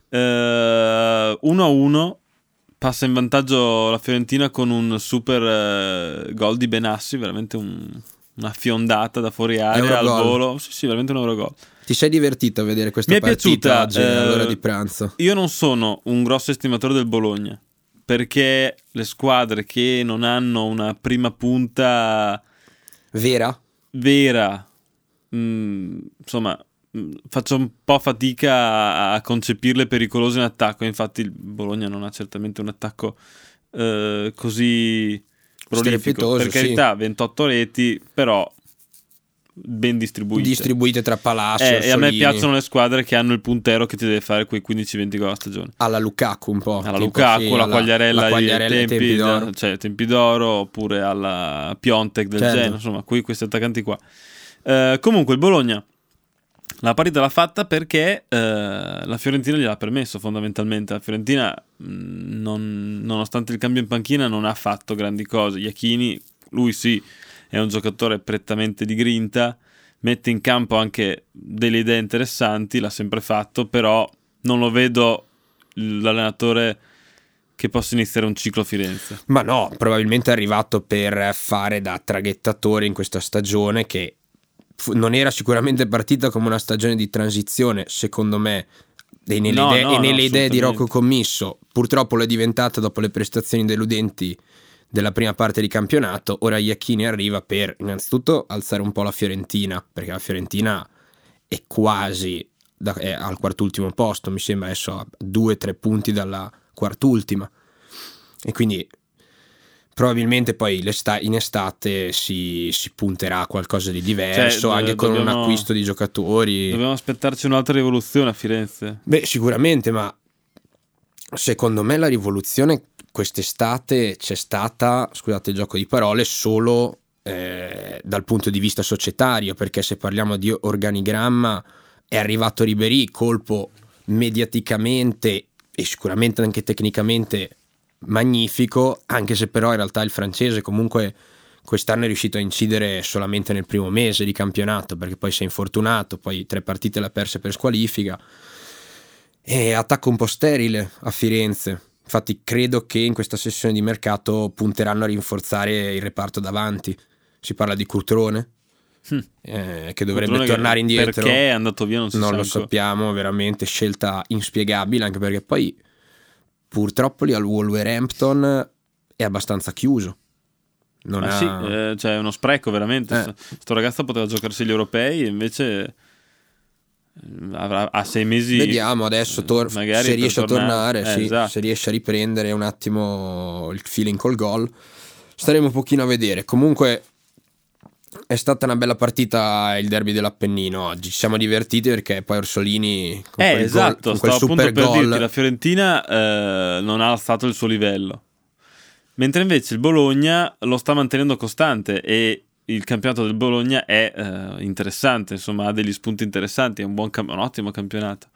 uno a uno passa in vantaggio la Fiorentina con un super uh, gol di Benassi, veramente un, una fiondata da fuori area al volo. Sì, sì, veramente un euro gol. Ti sei divertito a vedere questa Mi è partita piaciuta, oggi, eh, all'ora di pranzo? Io non sono un grosso estimatore del Bologna, perché le squadre che non hanno una prima punta vera, vera mh, insomma, mh, faccio un po' fatica a concepirle pericolose in attacco. Infatti il Bologna non ha certamente un attacco eh, così prolifico, per carità, sì. ventotto reti, però... ben distribuite distribuite tra Palacio eh, e a me piacciono le squadre che hanno il puntero che ti deve fare quei quindici venti gol a stagione, alla Lukaku un po', alla Lukaku, sì, la Quagliarella ai tempi, tempi d'oro, cioè tempi d'oro, oppure alla Piontek del certo. Genoa, insomma qui questi attaccanti qua. Eh, comunque il Bologna la partita l'ha fatta perché eh, la Fiorentina gliel'ha permesso fondamentalmente. La Fiorentina non, nonostante il cambio in panchina non ha fatto grandi cose. Iachini, lui sì, è un giocatore prettamente di grinta, mette in campo anche delle idee interessanti, l'ha sempre fatto, però non lo vedo l'allenatore che possa iniziare un ciclo a Firenze. Ma no, probabilmente è arrivato per fare da traghettatore in questa stagione, che non era sicuramente partita come una stagione di transizione, secondo me, e nelle no, idee, no, e nelle no, idee di Rocco Commisso. Purtroppo l'è diventata dopo le prestazioni deludenti della prima parte di campionato. Ora Iachini arriva per innanzitutto alzare un po' la Fiorentina, perché la Fiorentina è quasi da, è al quartultimo posto, mi sembra adesso a due tre punti dalla quartultima, e quindi probabilmente poi in estate si, si punterà a qualcosa di diverso, cioè, anche dobbiamo, con un acquisto di giocatori. Dobbiamo aspettarci un'altra rivoluzione a Firenze? Beh, sicuramente, ma secondo me la rivoluzione quest'estate c'è stata, scusate il gioco di parole, solo eh, dal punto di vista societario, perché se parliamo di organigramma è arrivato Ribéry, colpo mediaticamente e sicuramente anche tecnicamente magnifico, anche se però in realtà il francese comunque quest'anno è riuscito a incidere solamente nel primo mese di campionato, perché poi si è infortunato, poi tre partite l'ha perse per squalifica, e attacco un po' sterile a Firenze. Infatti credo che in questa sessione di mercato punteranno a rinforzare il reparto davanti. Si parla di Cutrone, hm. eh, che dovrebbe Cutrone tornare che indietro. Perché è andato via non si non sa lo ancora. Sappiamo, veramente scelta inspiegabile, anche perché poi purtroppo lì al Wolverhampton è abbastanza chiuso. Non ah ha... sì, eh, cioè è uno spreco veramente. Eh. Sto ragazzo poteva giocarsi gli europei e invece... a sei mesi vediamo adesso tor- se riesce a tornare, tornare eh, sì, esatto. Se riesce a riprendere un attimo il feeling col gol staremo un pochino a vedere. Comunque è stata una bella partita il derby dell'Appennino oggi, ci siamo divertiti perché poi Orsolini con eh, quel esatto, gol, con quel super per gol dirti, la Fiorentina eh, non ha alzato il suo livello, mentre invece il Bologna lo sta mantenendo costante e il campionato del Bologna è eh, interessante, insomma ha degli spunti interessanti, è un, buon camp- un ottimo campionato.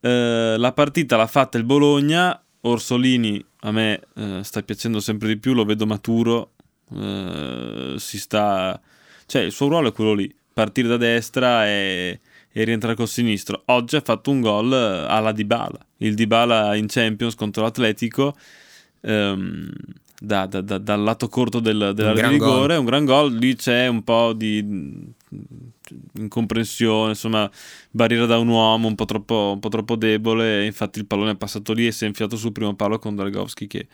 Eh, la partita l'ha fatta il Bologna, Orsolini a me eh, sta piacendo sempre di più, lo vedo maturo, eh, si sta, cioè il suo ruolo è quello lì, partire da destra e, e rientrare col sinistro. Oggi ha fatto un gol alla Dybala, il Dybala in Champions contro l'Atletico, ehm, da, da, da, dal lato corto del, dell'area di rigore, un gran gol. Lì c'è un po' di incomprensione, insomma, barriera da un uomo un po' troppo, un po' troppo debole, infatti il pallone è passato lì e si è infilato sul primo palo con Dragowski che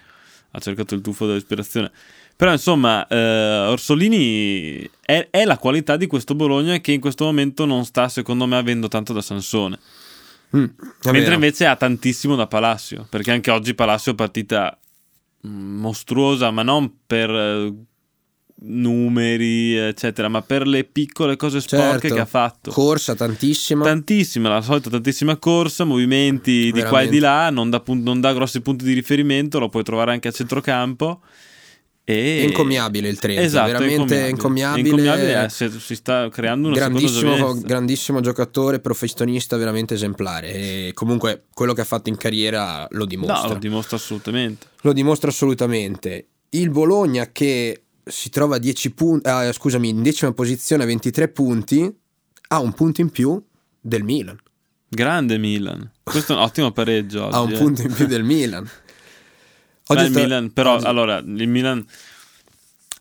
ha cercato il tuffo dell'ispirazione. Però insomma, eh, Orsolini è, è la qualità di questo Bologna che in questo momento non sta, secondo me, avendo tanto da Sansone, mm, mentre vero. invece ha tantissimo da Palacio, perché anche oggi Palacio è partita mostruosa, ma non per eh, numeri eccetera, ma per le piccole cose sporche, certo, che ha fatto. Corsa tantissima, tantissima, la solita tantissima corsa, movimenti veramente di qua e di là, non dà, pun- non dà grossi punti di riferimento, lo puoi trovare anche a centrocampo. E... incommiabile il trenta, esatto, veramente incommiabile, incommiabile eh, si sta creando una grandissimo, grandissimo giocatore, professionista veramente esemplare, e comunque quello che ha fatto in carriera lo dimostra. No, lo dimostra assolutamente, lo dimostra assolutamente. Il Bologna che si trova a dieci punti, eh, scusami, in decima posizione a ventitré punti, ha un punto in più del Milan. Grande Milan, questo è un ottimo pareggio oggi, ha un eh. punto in più del Milan. Beh, il Milan, però oggi... allora il Milan,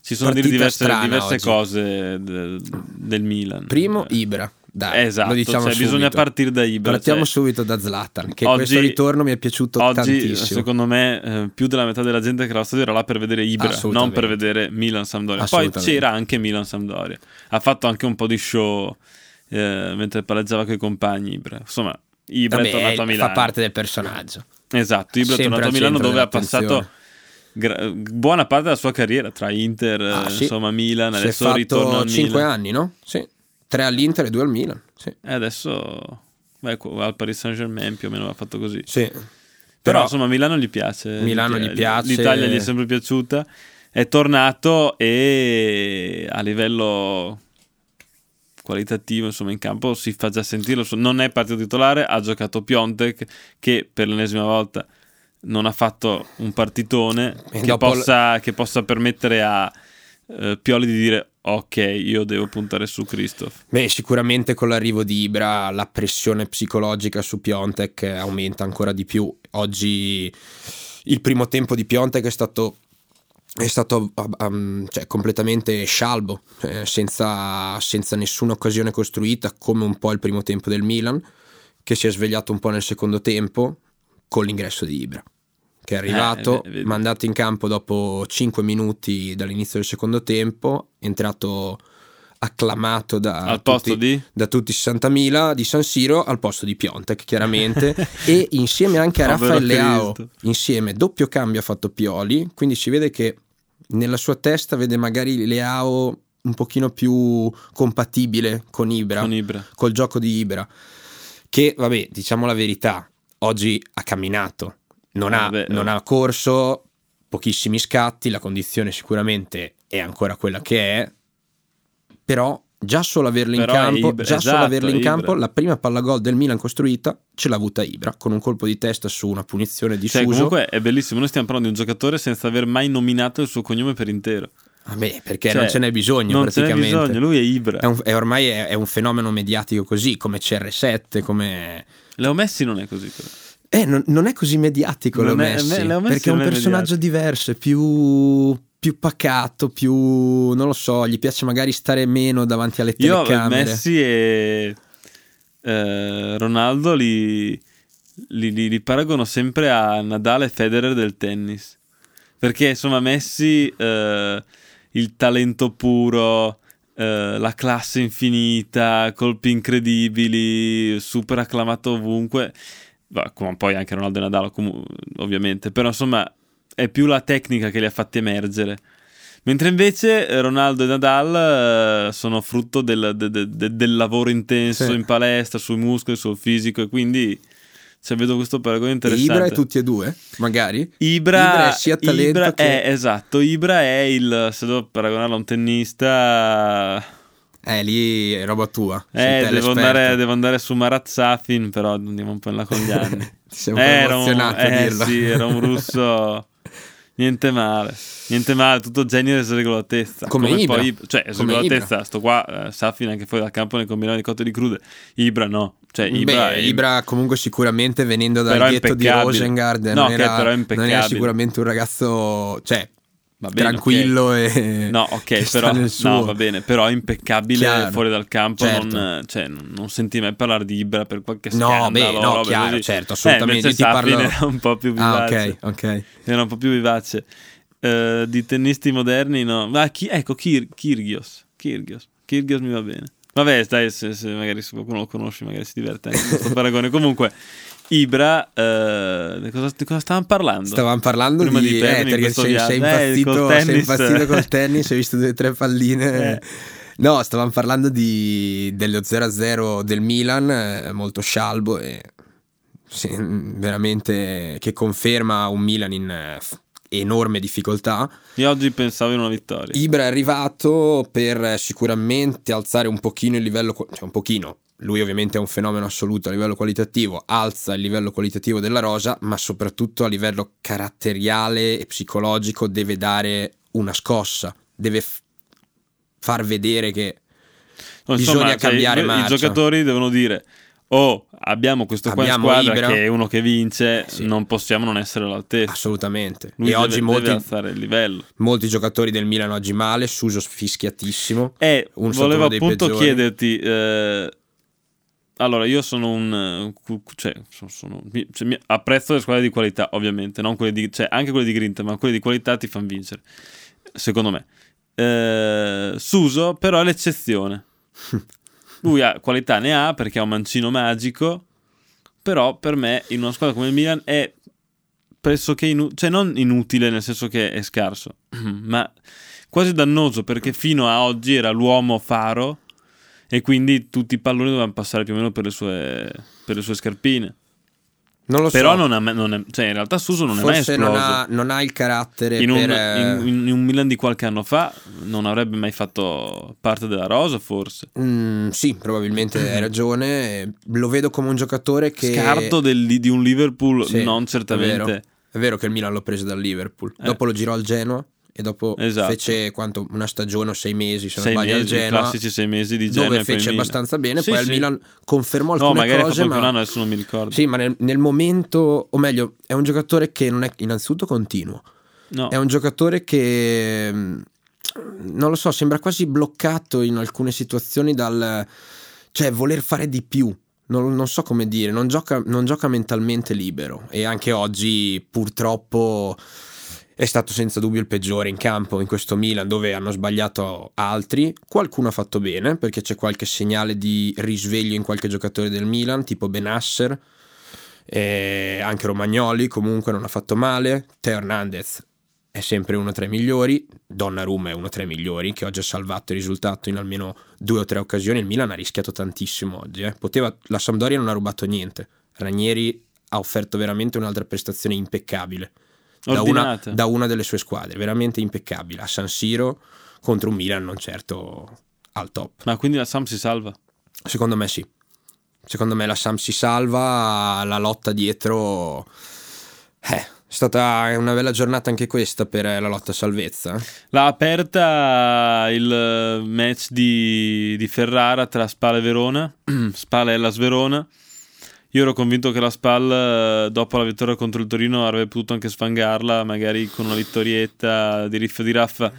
ci sono diverse, diverse cose de, del Milan. Primo, Ibra, dai, esatto, lo diciamo, cioè, bisogna partire da Ibra. Partiamo cioè... subito da Zlatan, che oggi, questo ritorno mi è piaciuto oggi, tantissimo. Secondo me eh, più della metà della gente che era stadio era là per vedere Ibra, non per vedere Milan Sampdoria. Poi c'era anche Milan Sampdoria, ha fatto anche un po' di show eh, mentre palleggiava con i compagni Ibra. Insomma, Ibra Vabbè, è tornato a Milano, fa parte del personaggio. Esatto, Ibra è tornato a Milano, dove ha passato gra- buona parte della sua carriera tra Inter, ah, sì. insomma Milan, si adesso ritorna al cinque Milan. anni, no? Sì. tre all'Inter e due al Milan. Sì. E adesso beh, al Paris Saint-Germain più o meno ha fatto così. Sì. Però, Però insomma Milano gli piace. Milano gli piace. L'Italia gli è sempre piaciuta. È tornato e a livello qualitativo, insomma, in campo si fa già sentirlo. Non è partito titolare, ha giocato Piontek, che per l'ennesima volta non ha fatto un partitone che possa, l- che possa permettere a eh, Pioli di dire ok, io devo puntare su Christoph. Beh, sicuramente con l'arrivo di Ibra la pressione psicologica su Piontek aumenta ancora di più. Oggi il primo tempo di Piontek è stato è stato um, cioè, completamente scialbo, eh, senza, senza nessuna occasione costruita, come un po' il primo tempo del Milan, che si è svegliato un po' nel secondo tempo con l'ingresso di Ibra, che è arrivato, eh, mandato in campo dopo cinque minuti dall'inizio del secondo tempo, entrato acclamato da, al posto tutti, di? da tutti i sessantamila di San Siro, al posto di Piontek chiaramente, e insieme anche a Rafael Leao, insieme, doppio cambio ha fatto Pioli, quindi si vede che nella sua testa vede magari Leao un pochino più compatibile con Ibra, con Ibra, col gioco di Ibra, che vabbè, diciamo la verità, oggi ha camminato, non, ah, ha, vabbè, non ha corso, pochissimi scatti, la condizione sicuramente è ancora quella che è, però già solo averla in però campo, Ibra, già esatto, solo averla in Ibra. campo, la prima palla gol del Milan costruita ce l'ha avuta Ibra, con un colpo di testa su una punizione di cioè, Suso. Comunque è bellissimo, noi stiamo parlando di un giocatore senza aver mai nominato il suo cognome per intero. Vabbè, perché cioè, non ce n'è bisogno, non praticamente. Non ce n'è bisogno, lui è Ibra. È un, è ormai è, è un fenomeno mediatico così, come C R sette, come... Leo Messi non è così però. Eh, non, non è così mediatico Leo Messi, è, Leo Messi, perché è un è personaggio mediatico. diverso, è più... più pacato, più non lo so, gli piace magari stare meno davanti alle telecamere. Io Messi e eh, Ronaldo li, li, li, li paragono sempre a Nadal e Federer del tennis, perché insomma Messi eh, il talento puro, eh, la classe infinita, colpi incredibili, super acclamato ovunque, bah, come poi anche Ronaldo e Nadal com- ovviamente, però insomma è più la tecnica che li ha fatti emergere, mentre invece Ronaldo e Nadal sono frutto del, de, de, del lavoro intenso, sì, in palestra, sui muscoli, sul fisico, e quindi cioè, vedo questo paragone interessante. E Ibra è tutti e due, magari? Ibra, Ibra è sia talento Ibra che... È, esatto, Ibra è il, se devo paragonarlo a un tennista... Eh, lì è roba tua. Eh, devo andare, devo andare su Marat Safin, però andiamo un po' in là con gli anni. Ti sei un po' eh, emozionato un, a dirlo. Eh sì, era un russo... Niente male, niente male, tutto genio e sregolatezza. Come, come Ibra. Poi, cioè, sregolatezza, sto qua, eh, Safin anche fuori dal campo nel combinare le cotte di crude. Ibra no, cioè Ibra, Beh, è... Ibra comunque sicuramente venendo dal ghetto di Rosengard, no, non, era, non era sicuramente un ragazzo, cioè, va bene, tranquillo, okay. e no, ok, però no, va bene, però è impeccabile, chiaro, fuori dal campo, certo. non, cioè, non, non senti mai parlare di Ibra per qualche scandalo. No, beh, no, chiaro, così. Certo, assolutamente. Eh, ti parlo... era un po' più vivace, ah, ok, ok, era un po' più vivace. Uh, di tennisti moderni, no, ma ah, chi, ecco, Kir- Kyrgios, Kyrgios, Kyrgios mi va bene. Vabbè, stai, se, se magari se qualcuno lo conosci, magari si diverte anche in questo paragone. Comunque. Ibra, eh, di, cosa, di cosa stavamo parlando? Stavamo parlando prima di, di Perni, sei, sei impazzito, eh, sei impazzito col tennis, hai visto due o tre palline. Eh. No, stavamo parlando di, dello zero a zero del Milan, molto scialbo e sì, veramente che conferma un Milan in enorme difficoltà. Io oggi pensavo in una vittoria. Ibra è arrivato per sicuramente alzare un pochino il livello, cioè un pochino. Lui ovviamente è un fenomeno assoluto a livello qualitativo, alza il livello qualitativo della rosa, ma soprattutto a livello caratteriale e psicologico deve dare una scossa, deve f- far vedere che insomma, bisogna cambiare cioè, marcia. I giocatori devono dire oh, abbiamo questo qua abbiamo in squadra Ibra, che è uno che vince, sì. non possiamo non essere all'altezza. Assolutamente. Lui e deve, oggi molti, deve alzare il livello. Molti giocatori del Milan oggi male, Suso sfischiatissimo. E un volevo appunto peggiori. Chiederti... Eh, allora, io sono un. Cioè, sono, sono, cioè mi, apprezzo le squadre di qualità, ovviamente, non quelle di, cioè, anche quelle di grinta, ma quelle di qualità ti fanno vincere, secondo me. Eh, Suso, però, è l'eccezione. Lui ha qualità, ne ha perché ha un mancino magico. Però, per me, in una squadra come il Milan è pressoché inutile, cioè, non inutile nel senso che è scarso, ma quasi dannoso perché fino a oggi era l'uomo faro. E quindi tutti i palloni dovevano passare più o meno per le sue, per le sue scarpine. Non lo so. Però non ha, non è, cioè in realtà Suso non Forse è mai esploso. Non ha, non ha il carattere in un, per... in, in un Milan di qualche anno fa non avrebbe mai fatto parte della rosa forse. Mm, sì, probabilmente hai ragione. Lo vedo come un giocatore che... Scarto del, di un Liverpool, sì, non certamente. È vero. È vero che il Milan l'ho preso dal Liverpool. Eh. Dopo lo girò al Genoa. E dopo esatto. fece quanto una stagione o sei mesi, se sei non sbaglio, mesi, al Genoa, classici sei mesi di Genoa, dove fece abbastanza bene, sì, poi sì. al Milan confermò alcune no, magari cose, ma un anno, adesso non mi ricordo. Sì, ma nel, nel momento, o meglio, è un giocatore che non è innanzitutto continuo. No. È un giocatore che non lo so, sembra quasi bloccato in alcune situazioni dal cioè voler fare di più. Non, non so come dire, non gioca non gioca mentalmente libero e anche oggi purtroppo è stato senza dubbio il peggiore in campo in questo Milan, dove hanno sbagliato altri. Qualcuno ha fatto bene, perché c'è qualche segnale di risveglio in qualche giocatore del Milan, tipo Benasser, eh, anche Romagnoli comunque non ha fatto male. Teo Hernandez è sempre uno tra i migliori, Donnarumma è uno tra i migliori, che oggi ha salvato il risultato in almeno due o tre occasioni. Il Milan ha rischiato tantissimo oggi, eh. Poteva, la Sampdoria non ha rubato niente, Ranieri ha offerto veramente un'altra prestazione impeccabile. Da una, da una delle sue squadre, veramente impeccabile, a San Siro contro un Milan non certo al top. Ma quindi la Samp si salva? Secondo me sì, secondo me la Samp si salva, la lotta dietro eh, è stata una bella giornata anche questa per la lotta a salvezza. L'ha aperta il match di, di Ferrara tra Spal e Verona, Spal e la Sverona. Io ero convinto che la Spal dopo la vittoria contro il Torino avrebbe potuto anche sfangarla, magari con una vittorietta di riffa di raffa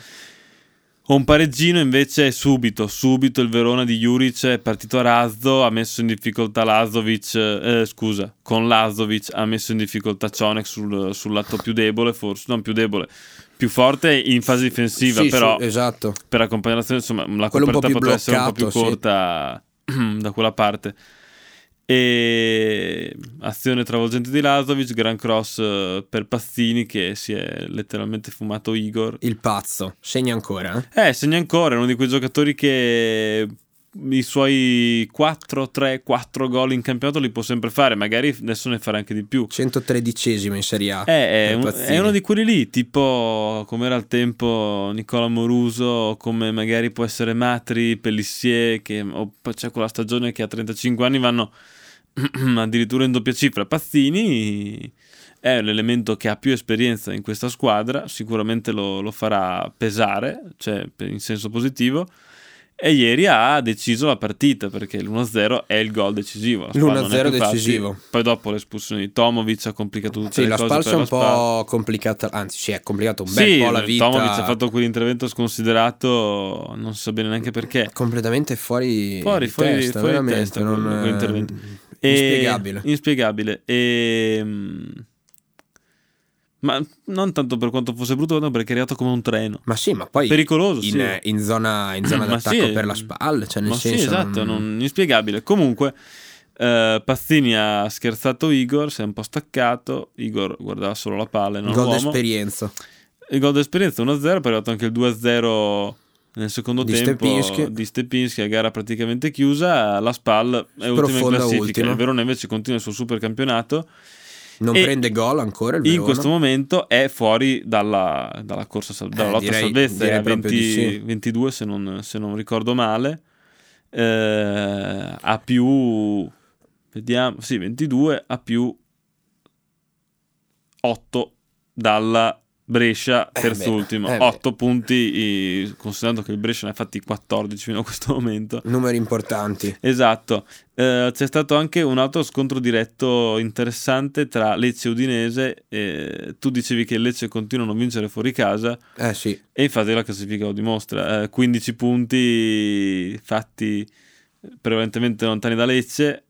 o un pareggino, invece subito, subito il Verona di Juric è partito a razzo, ha messo in difficoltà Lazovic, eh, scusa, con Lazovic ha messo in difficoltà Cionek sul, sul lato più debole, forse non più debole, più forte in fase difensiva, sì, però sì, esatto. Per la accompagnazione, insomma, la quello coperta poteva essere un po' più corta, sì. Da quella parte. E azione travolgente di Lazovic, gran cross per Pazzini che si è letteralmente fumato Igor. Il pazzo, segna ancora? Eh, eh segna ancora, è uno di quei giocatori che i suoi quattro, tre, quattro gol in campionato li può sempre fare, magari adesso ne farà anche di più. centotredicesimo in Serie A. Eh, è, un, è uno di quelli lì, tipo come era al tempo Nicola Moruso, come magari può essere Matri, Pellissier, che o, c'è quella stagione che a trentacinque anni vanno addirittura in doppia cifra. Pazzini è l'elemento che ha più esperienza in questa squadra, sicuramente lo, lo farà pesare, cioè in senso positivo, e ieri ha deciso la partita perché l'uno a zero è il gol decisivo. L'uno a zero decisivo. Poi dopo l'espulsione di Tomovic ha complicato tutte sì, le cose. Sì, la Spal è un po' complicata, anzi si è complicato un bel sì, po' la vita. Tomovic ha fatto quell'intervento sconsiderato, non si sa bene neanche perché. Completamente fuori fuori di fuori, testa, fuori veramente, testa non quell'intervento. E, inspiegabile. Inspiegabile. E, ma non tanto per quanto fosse brutto, no, perché è arrivato come un treno. Ma sì, ma poi pericoloso in, sì. in zona, in zona d'attacco sì, per la Spal, cioè nel ma senso sì, esatto, non... Non, inspiegabile. Comunque eh, Pazzini ha scherzato Igor, si è un po' staccato. Igor guardava solo la palla, non l'uomo. Gol d'esperienza. Il gol d'esperienza uno a zero, poi è arrivato anche il due a zero nel secondo di tempo Stepinski. Di Stepinski, a gara praticamente chiusa. La Spal è ultima in classifica, ultima. Il Verona invece continua il suo super campionato. Non e prende gol ancora il Verona. In questo momento è fuori dalla, dalla corsa, dalla eh, lotta direi, salvezza, direi venti, di sì. ventidue se non, se non ricordo male, eh, a più vediamo, sì, ventidue a più otto dalla Brescia, terz'ultimo, eh otto punti, considerando che il Brescia ne ha fatti quattordici fino a questo momento. Numeri importanti. Esatto. Eh, c'è stato anche un altro scontro diretto interessante tra Lecce e Udinese. Eh, tu dicevi che Lecce continuano a vincere fuori casa. Eh sì. E infatti la classifica lo dimostra. Eh, quindici punti fatti prevalentemente lontani da Lecce.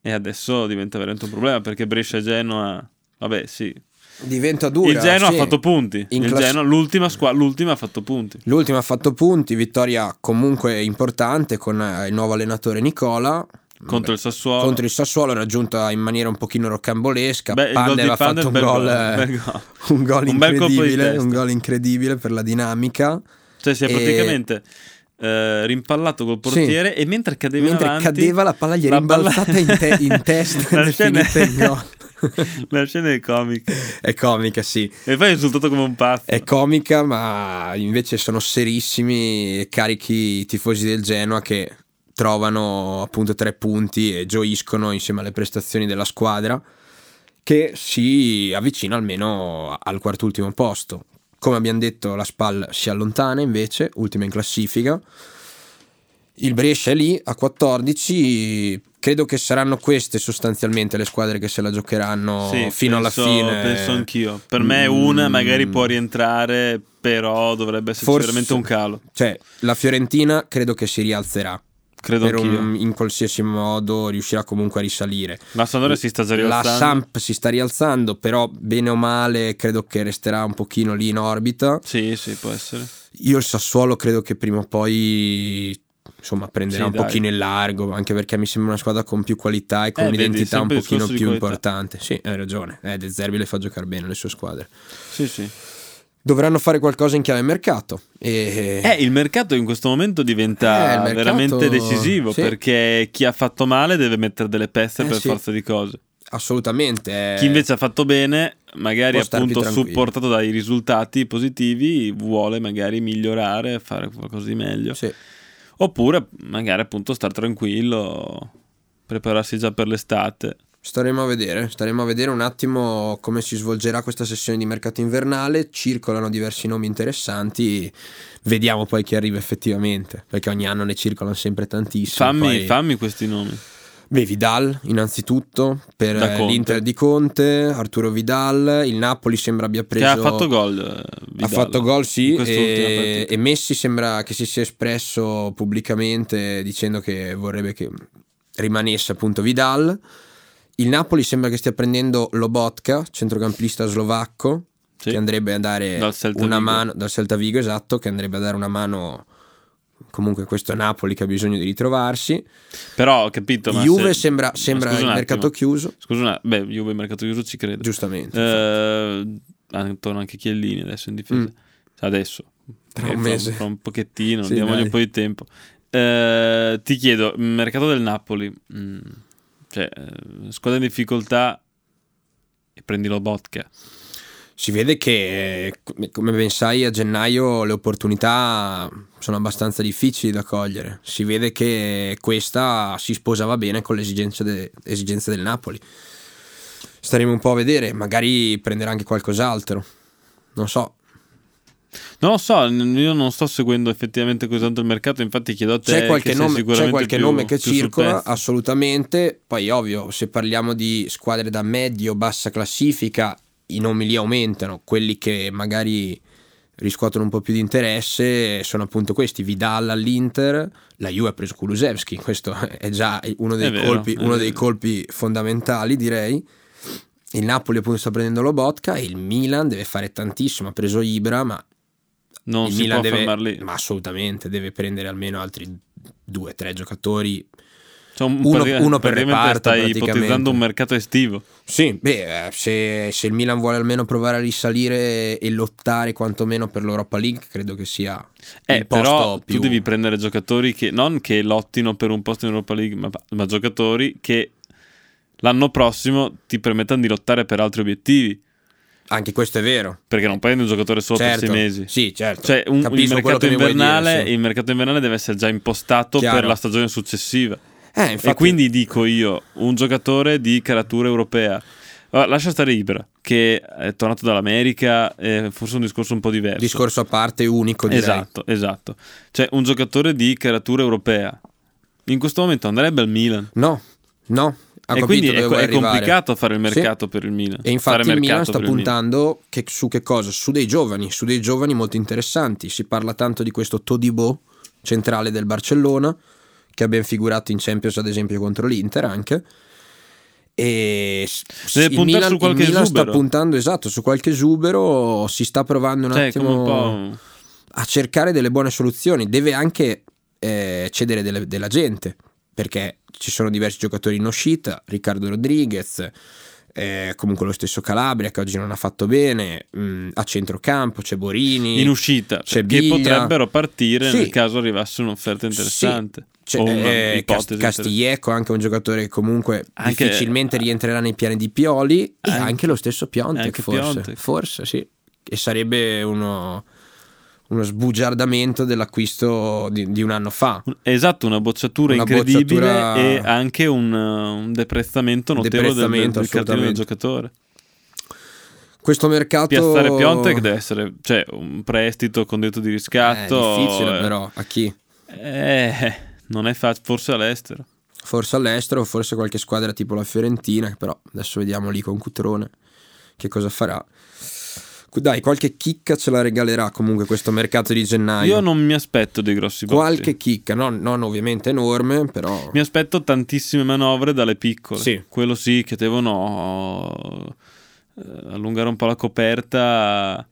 E adesso diventa veramente un problema perché Brescia e Genoa... Vabbè, sì. Diventa dura. Il Genoa sì. ha fatto punti. In il class... Genoa, l'ultima, squa... l'ultima ha fatto punti. L'ultima ha fatto punti. Vittoria comunque importante con eh, il nuovo allenatore Nicola. Contro Beh, il Sassuolo. Contro il Sassuolo, raggiunta in maniera un pochino rocambolesca. Beh, Pandel ha Pandel fatto un gol, bel gol. Un gol incredibile. Un, un gol incredibile per la dinamica. Cioè, si è e... praticamente. Uh, rimpallato col portiere sì. e mentre cadeva mentre avanti, cadeva la palla gli è rimbalzata in, te- in testa la, scena è... No. La scena è comica è comica sì e poi è risultato come un pazzo, è comica, ma invece sono serissimi e carichi i tifosi del Genoa che trovano appunto tre punti e gioiscono insieme alle prestazioni della squadra che si avvicina almeno al quart'ultimo posto. Come abbiamo detto, la Spal si allontana invece, ultima in classifica. Il Brescia è lì a quattordici. Credo che saranno queste sostanzialmente le squadre che se la giocheranno sì, fino penso, alla fine. Penso anch'io. Per me una mm. magari può rientrare, però dovrebbe esserci Forse, veramente un calo. Cioè, la Fiorentina credo che si rialzerà. Credo per un, in qualsiasi modo riuscirà comunque a risalire. La Sampdoria si sta già rialzando. La Samp si sta rialzando, però bene o male credo che resterà un pochino lì in orbita. Sì, sì, può essere. Io il Sassuolo credo che prima o poi insomma prenderà sì, un dai. pochino il largo, anche perché mi sembra una squadra con più qualità e con eh, un'identità vedi, un pochino più importante. Sì, hai ragione. Eh, De Zerbi le fa giocare bene le sue squadre. Sì, sì. Dovranno fare qualcosa in chiave mercato e... eh, il mercato in questo momento diventa eh, mercato... veramente decisivo sì. perché chi ha fatto male deve mettere delle pezze eh, per sì. forza di cose, assolutamente. Chi invece ha fatto bene, magari appunto supportato dai risultati positivi, vuole magari migliorare, fare qualcosa di meglio sì. oppure magari appunto star tranquillo, prepararsi già per l'estate. Staremo a vedere, staremo a vedere un attimo come si svolgerà questa sessione di mercato invernale. Circolano diversi nomi interessanti, vediamo poi chi arriva effettivamente, perché ogni anno ne circolano sempre tantissimi. Fammi, poi... fammi questi nomi. Beh, Vidal innanzitutto per l'Inter di Conte, Arturo Vidal. Il Napoli sembra abbia preso, che ha fatto gol Vidal. Ha fatto gol sì e... e Messi sembra che si sia espresso pubblicamente dicendo che vorrebbe che rimanesse appunto Vidal. Il Napoli sembra che stia prendendo Lobotka, centrocampista slovacco, sì. che andrebbe a dare una mano dal Celta Vigo, esatto, che andrebbe a dare una mano comunque questo Napoli che ha bisogno di ritrovarsi. Però ho capito, ma Juve se... sembra, sembra il mercato chiuso. Scusa, una... beh, Juve il mercato chiuso ci credo. Giustamente. Eh, torna anche Chiellini adesso in difesa. Mm. Adesso. Tra un mese. Fra un pochettino, sì, diamogli dai. un po' di tempo. Eh, ti chiedo, mercato del Napoli... Mm. Cioè, squadra in difficoltà e prendi Lobotka. Si vede che, come ben sai, a gennaio le opportunità sono abbastanza difficili da cogliere. Si vede che questa si sposava bene con le esigenze, de- esigenze del Napoli. staremo un po' a vedere, magari prenderà anche qualcos'altro, non so. Non lo so, io non sto seguendo effettivamente cos'altro il mercato, infatti chiedo a te. C'è qualche, che sei nome, sicuramente c'è qualche più, nome che circola, assolutamente. Poi ovvio, se parliamo di squadre da medio-bassa classifica, i nomi lì aumentano, quelli che magari riscuotono un po' più di interesse sono appunto questi, Vidal all'Inter, la Juve ha preso Kulusevski, questo è già uno dei, vero, colpi, uno dei colpi fondamentali, direi. Il Napoli appunto sta prendendo Lobotka e il Milan deve fare tantissimo, ha preso Ibra, ma non il si Milan può deve, fermarli. Ma assolutamente deve prendere almeno altri due, tre giocatori, cioè un uno, pratica, uno per reparto. Stai ipotizzando un mercato estivo. Sì, beh, se, se il Milan vuole almeno provare a risalire e lottare quantomeno per l'Europa League, credo che sia eh, il posto però più... Tu devi prendere giocatori che non che lottino per un posto in Europa League, ma, ma giocatori che l'anno prossimo ti permettano di lottare per altri obiettivi. Anche questo è vero, perché non prendi un giocatore solo, certo, per sei mesi. Sì, certo. Cioè un, il, mercato invernale, dire, sì. il mercato invernale deve essere già impostato, chiaro, per la stagione successiva. Eh, infatti... E quindi dico io, un giocatore di caratura europea. Lascia stare Ibra, che è tornato dall'America, eh, forse un discorso un po' diverso. Discorso a parte, unico, direi. Esatto, esatto. Cioè un giocatore di caratura europea, in questo momento andrebbe al Milan? No, no. Ha e quindi è, è complicato fare il mercato, sì, per il Milan. E infatti fare il Milan sta puntando che, su che cosa? Su dei giovani, su dei giovani molto interessanti. Si parla tanto di questo Todibo, centrale del Barcellona, che ha ben figurato in Champions ad esempio contro l'Inter anche. E deve puntare Milan, su qualche esubero. Il Milan sta puntando, esatto, su qualche esubero, si sta provando un cioè, attimo un po'... a cercare delle buone soluzioni. Deve anche eh, cedere delle, della gente, perché ci sono diversi giocatori in uscita, Riccardo Rodriguez, eh, comunque lo stesso Calabria che oggi non ha fatto bene, mh, a centrocampo c'è Borini in uscita, c'è che Biglia, potrebbero partire, sì, nel caso arrivasse un'offerta interessante, sì, o una eh, Cast- Castiglieco, anche un giocatore che comunque anche, difficilmente rientrerà nei piani di Pioli, anche, e anche lo stesso Piontek forse, Piontek. forse sì, e sarebbe uno... uno sbugiardamento dell'acquisto di, di un anno fa. Esatto, una bocciatura una incredibile bocciatura... e anche un, un deprezzamento notevole deprezzamento, del, del cartellino del giocatore. Questo mercato... Piazzare Piontek deve essere, cioè, un prestito con diritto di riscatto. È difficile, eh, però, a chi? Eh, non è facile, forse all'estero. Forse all'estero, forse qualche squadra tipo la Fiorentina, però adesso vediamo lì con Cutrone che cosa farà. Dai, qualche chicca ce la regalerà comunque questo mercato di gennaio. Io non mi aspetto dei grossi botti. Qualche chicca, no, non ovviamente enorme, però... Mi aspetto tantissime manovre dalle piccole. Sì. Quello sì, che devono eh, allungare un po' la coperta...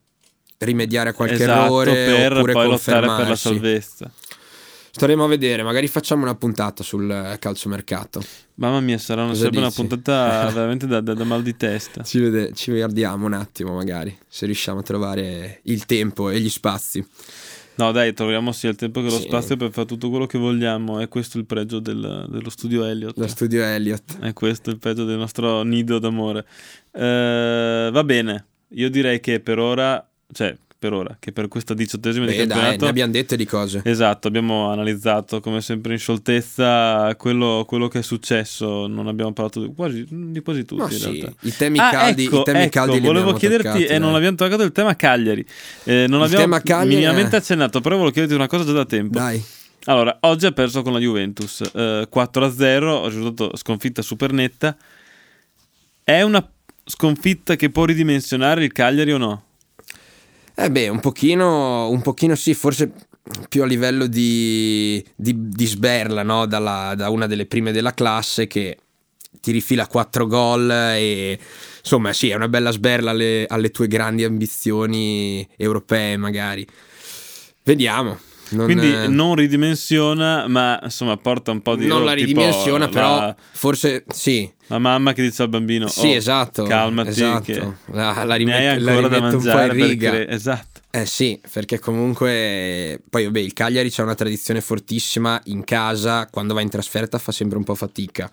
Rimediare a qualche esatto, errore per oppure poi lottare per la salvezza. Staremo a vedere, magari facciamo una puntata sul calciomercato. Mamma mia, sarà una, sarebbe una puntata veramente da, da, da mal di testa. Ci, vede, ci guardiamo un attimo magari, se riusciamo a trovare il tempo e gli spazi. No dai, troviamo sia il tempo che lo, sì, spazio per fare tutto quello che vogliamo. È questo il pregio del, dello studio Elliot. Lo studio Elliot. È questo il pregio del nostro nido d'amore. Eh, va bene, io direi che per ora... cioè per ora, che per questa diciottesima di campionato, dai, ne abbiamo dette di cose. Esatto, abbiamo analizzato come sempre in scioltezza quello, quello che è successo. Non abbiamo parlato di quasi, di quasi tutti, no, in sì. realtà. I temi ah, caldi, ecco, i temi ecco, caldi volevo chiederti, toccati, e eh, non abbiamo toccato il tema Cagliari. Eh, non abbiamo minimamente è... accennato, però volevo chiederti una cosa già da tempo. Dai. Allora, oggi ha perso con la Juventus eh, quattro a zero, risultato sconfitta super netta. È una sconfitta che può ridimensionare il Cagliari o no? Eh beh, un pochino, un pochino sì, forse più a livello di, di, di sberla, no? Dalla, da una delle prime della classe che ti rifila quattro gol e insomma sì, è una bella sberla alle, alle tue grandi ambizioni europee magari. Vediamo. Non Quindi è... non ridimensiona, ma insomma porta un po' di... Non ro- la ridimensiona, tipo, però la... forse sì. La mamma che dice al bambino, oh, sì, esatto, calmati, esatto, che la, la rimet- ne hai ancora la da mangiare, un po' in riga. Perché, esatto. Eh sì, perché comunque poi vabbè, il Cagliari c'ha una tradizione fortissima in casa, quando va in trasferta fa sempre un po' fatica.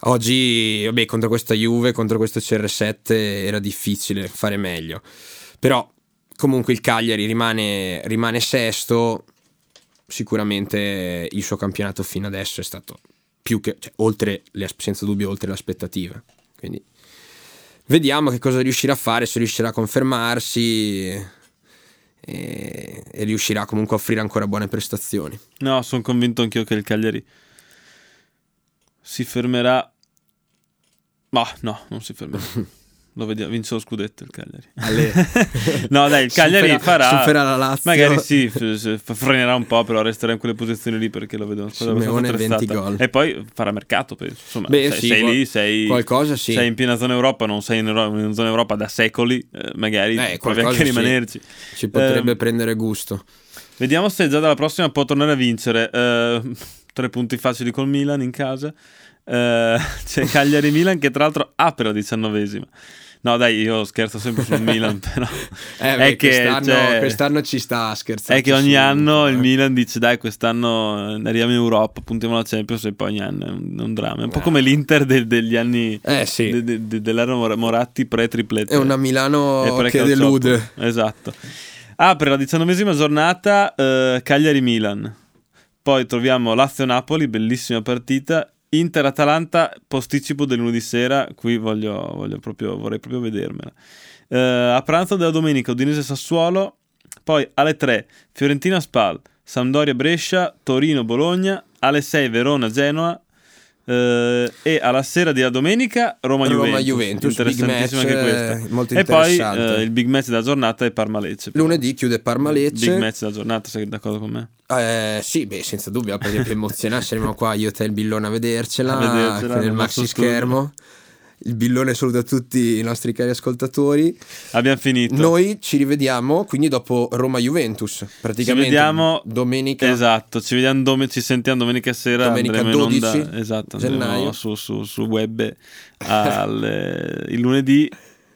Oggi vabbè, contro questa Juve, contro questo C R sette era difficile fare meglio, però comunque il Cagliari rimane, rimane sesto. Sicuramente il suo campionato fino adesso è stato più che, cioè, oltre le, senza dubbio oltre le aspettative, quindi Vediamo che cosa riuscirà a fare, se riuscirà a confermarsi e, e riuscirà comunque a offrire ancora buone prestazioni. No, sono convinto anch'io che il Cagliari si fermerà. Ma no, non si fermerà. Lo vediamo, vince lo scudetto il Cagliari. No, dai, il Cagliari supera, farà supera la Lazio. Magari sì, f- f- frenerà un po', però resterà in quelle posizioni lì perché lo vedo. Simeone venti gol. E poi farà mercato, penso. Insomma, beh, sei, sì, sei qual- lì, sei qualcosa, sì. Sei in piena zona Europa, non sei in, Euro- in zona Europa da secoli, eh, magari eh, provi anche a rimanerci. Sì. Ci potrebbe eh, prendere gusto. Vediamo se già dalla prossima può tornare a vincere. Eh, tre punti facili col Milan in casa. Uh, c'è Cagliari Milan che tra l'altro apre la diciannovesima. No dai, io scherzo sempre sul Milan, però eh, beh, è che quest'anno, cioè, quest'anno ci sta scherzando. È che ogni anno il Milan dice dai, quest'anno andiamo in Europa, puntiamo alla Champions, e poi ogni anno è un, un dramma. È un eh. po' come l'Inter de, degli anni eh, sì. de, de, de, dell'era Moratti pre-triplette. È una Milano che delude. Esatto. Apre la diciannovesima giornata uh, Cagliari Milan. Poi troviamo Lazio Napoli, bellissima partita. Inter-Atalanta, posticipo del lunedì sera. Qui voglio, voglio proprio, vorrei proprio vedermela. Uh, a pranzo della domenica, Udinese-Sassuolo. Poi alle tre, Fiorentina-Spal, Sampdoria-Brescia, Torino-Bologna. Alle sei, Verona-Genoa. Uh, e alla sera della domenica, Roma-Juventus. Roma-Juventus, interessantissima anche questa. Molto interessante. E poi uh, il big match della giornata è Parma-Lecce. Lunedì chiude Parma-Lecce. Big match della giornata, sei d'accordo con me? Eh, sì, beh, senza dubbio, perché per emozionare saremo qua io, te e il Billone a vedercela, a vedercela nel maxi schermo. Il Billone saluta tutti i nostri cari ascoltatori. Abbiamo finito. Noi ci rivediamo quindi dopo Roma-Juventus. Praticamente ci vediamo domenica. Esatto, ci vediamo dom- ci sentiamo domenica sera. Domenica dodici in onda, esatto, gennaio su, su, su web al, il lunedì.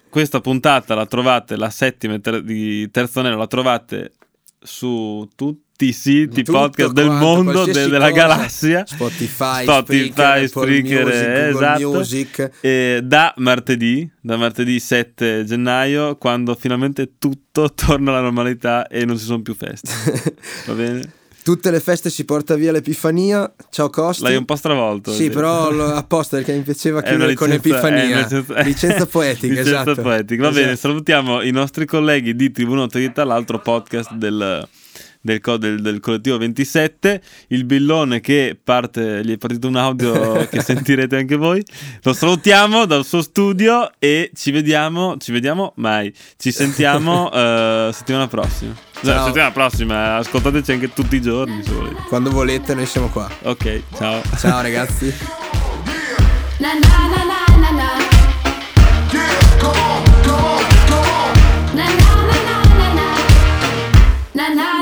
Questa puntata la trovate, la settima ter- di Terzo Nero, la trovate su tutti i siti tutto podcast quanto, del mondo, de, della cosa, galassia, Spotify, Spotify, Spreaker, esatto. Music. E da martedì, da martedì sette gennaio, quando finalmente tutto torna alla normalità e non ci sono più feste. Va bene? Tutte le feste si porta via l'Epifania. Ciao Costi. L'hai un po' stravolto. Sì, esempio. Però lo, apposta perché mi piaceva chiudere con Epifania. Licenza, licenza poetica, licenza esatto. Poetica. Va esatto. Bene, salutiamo i nostri colleghi di Tribuna Autorità, l'altro podcast del... Del, co- del, del collettivo ventisette. Il Billone che parte, gli è partito un audio che sentirete anche voi. Lo salutiamo dal suo studio e ci vediamo, ci vediamo mai, ci sentiamo uh, settimana prossima. Ciao. Sì, settimana prossima, ascoltateci anche tutti i giorni se volete. Quando volete noi siamo qua. Ok, ciao. Ciao ragazzi. Na na na na na. Yeah, come on, come on, come on. Na na na na na. Na na.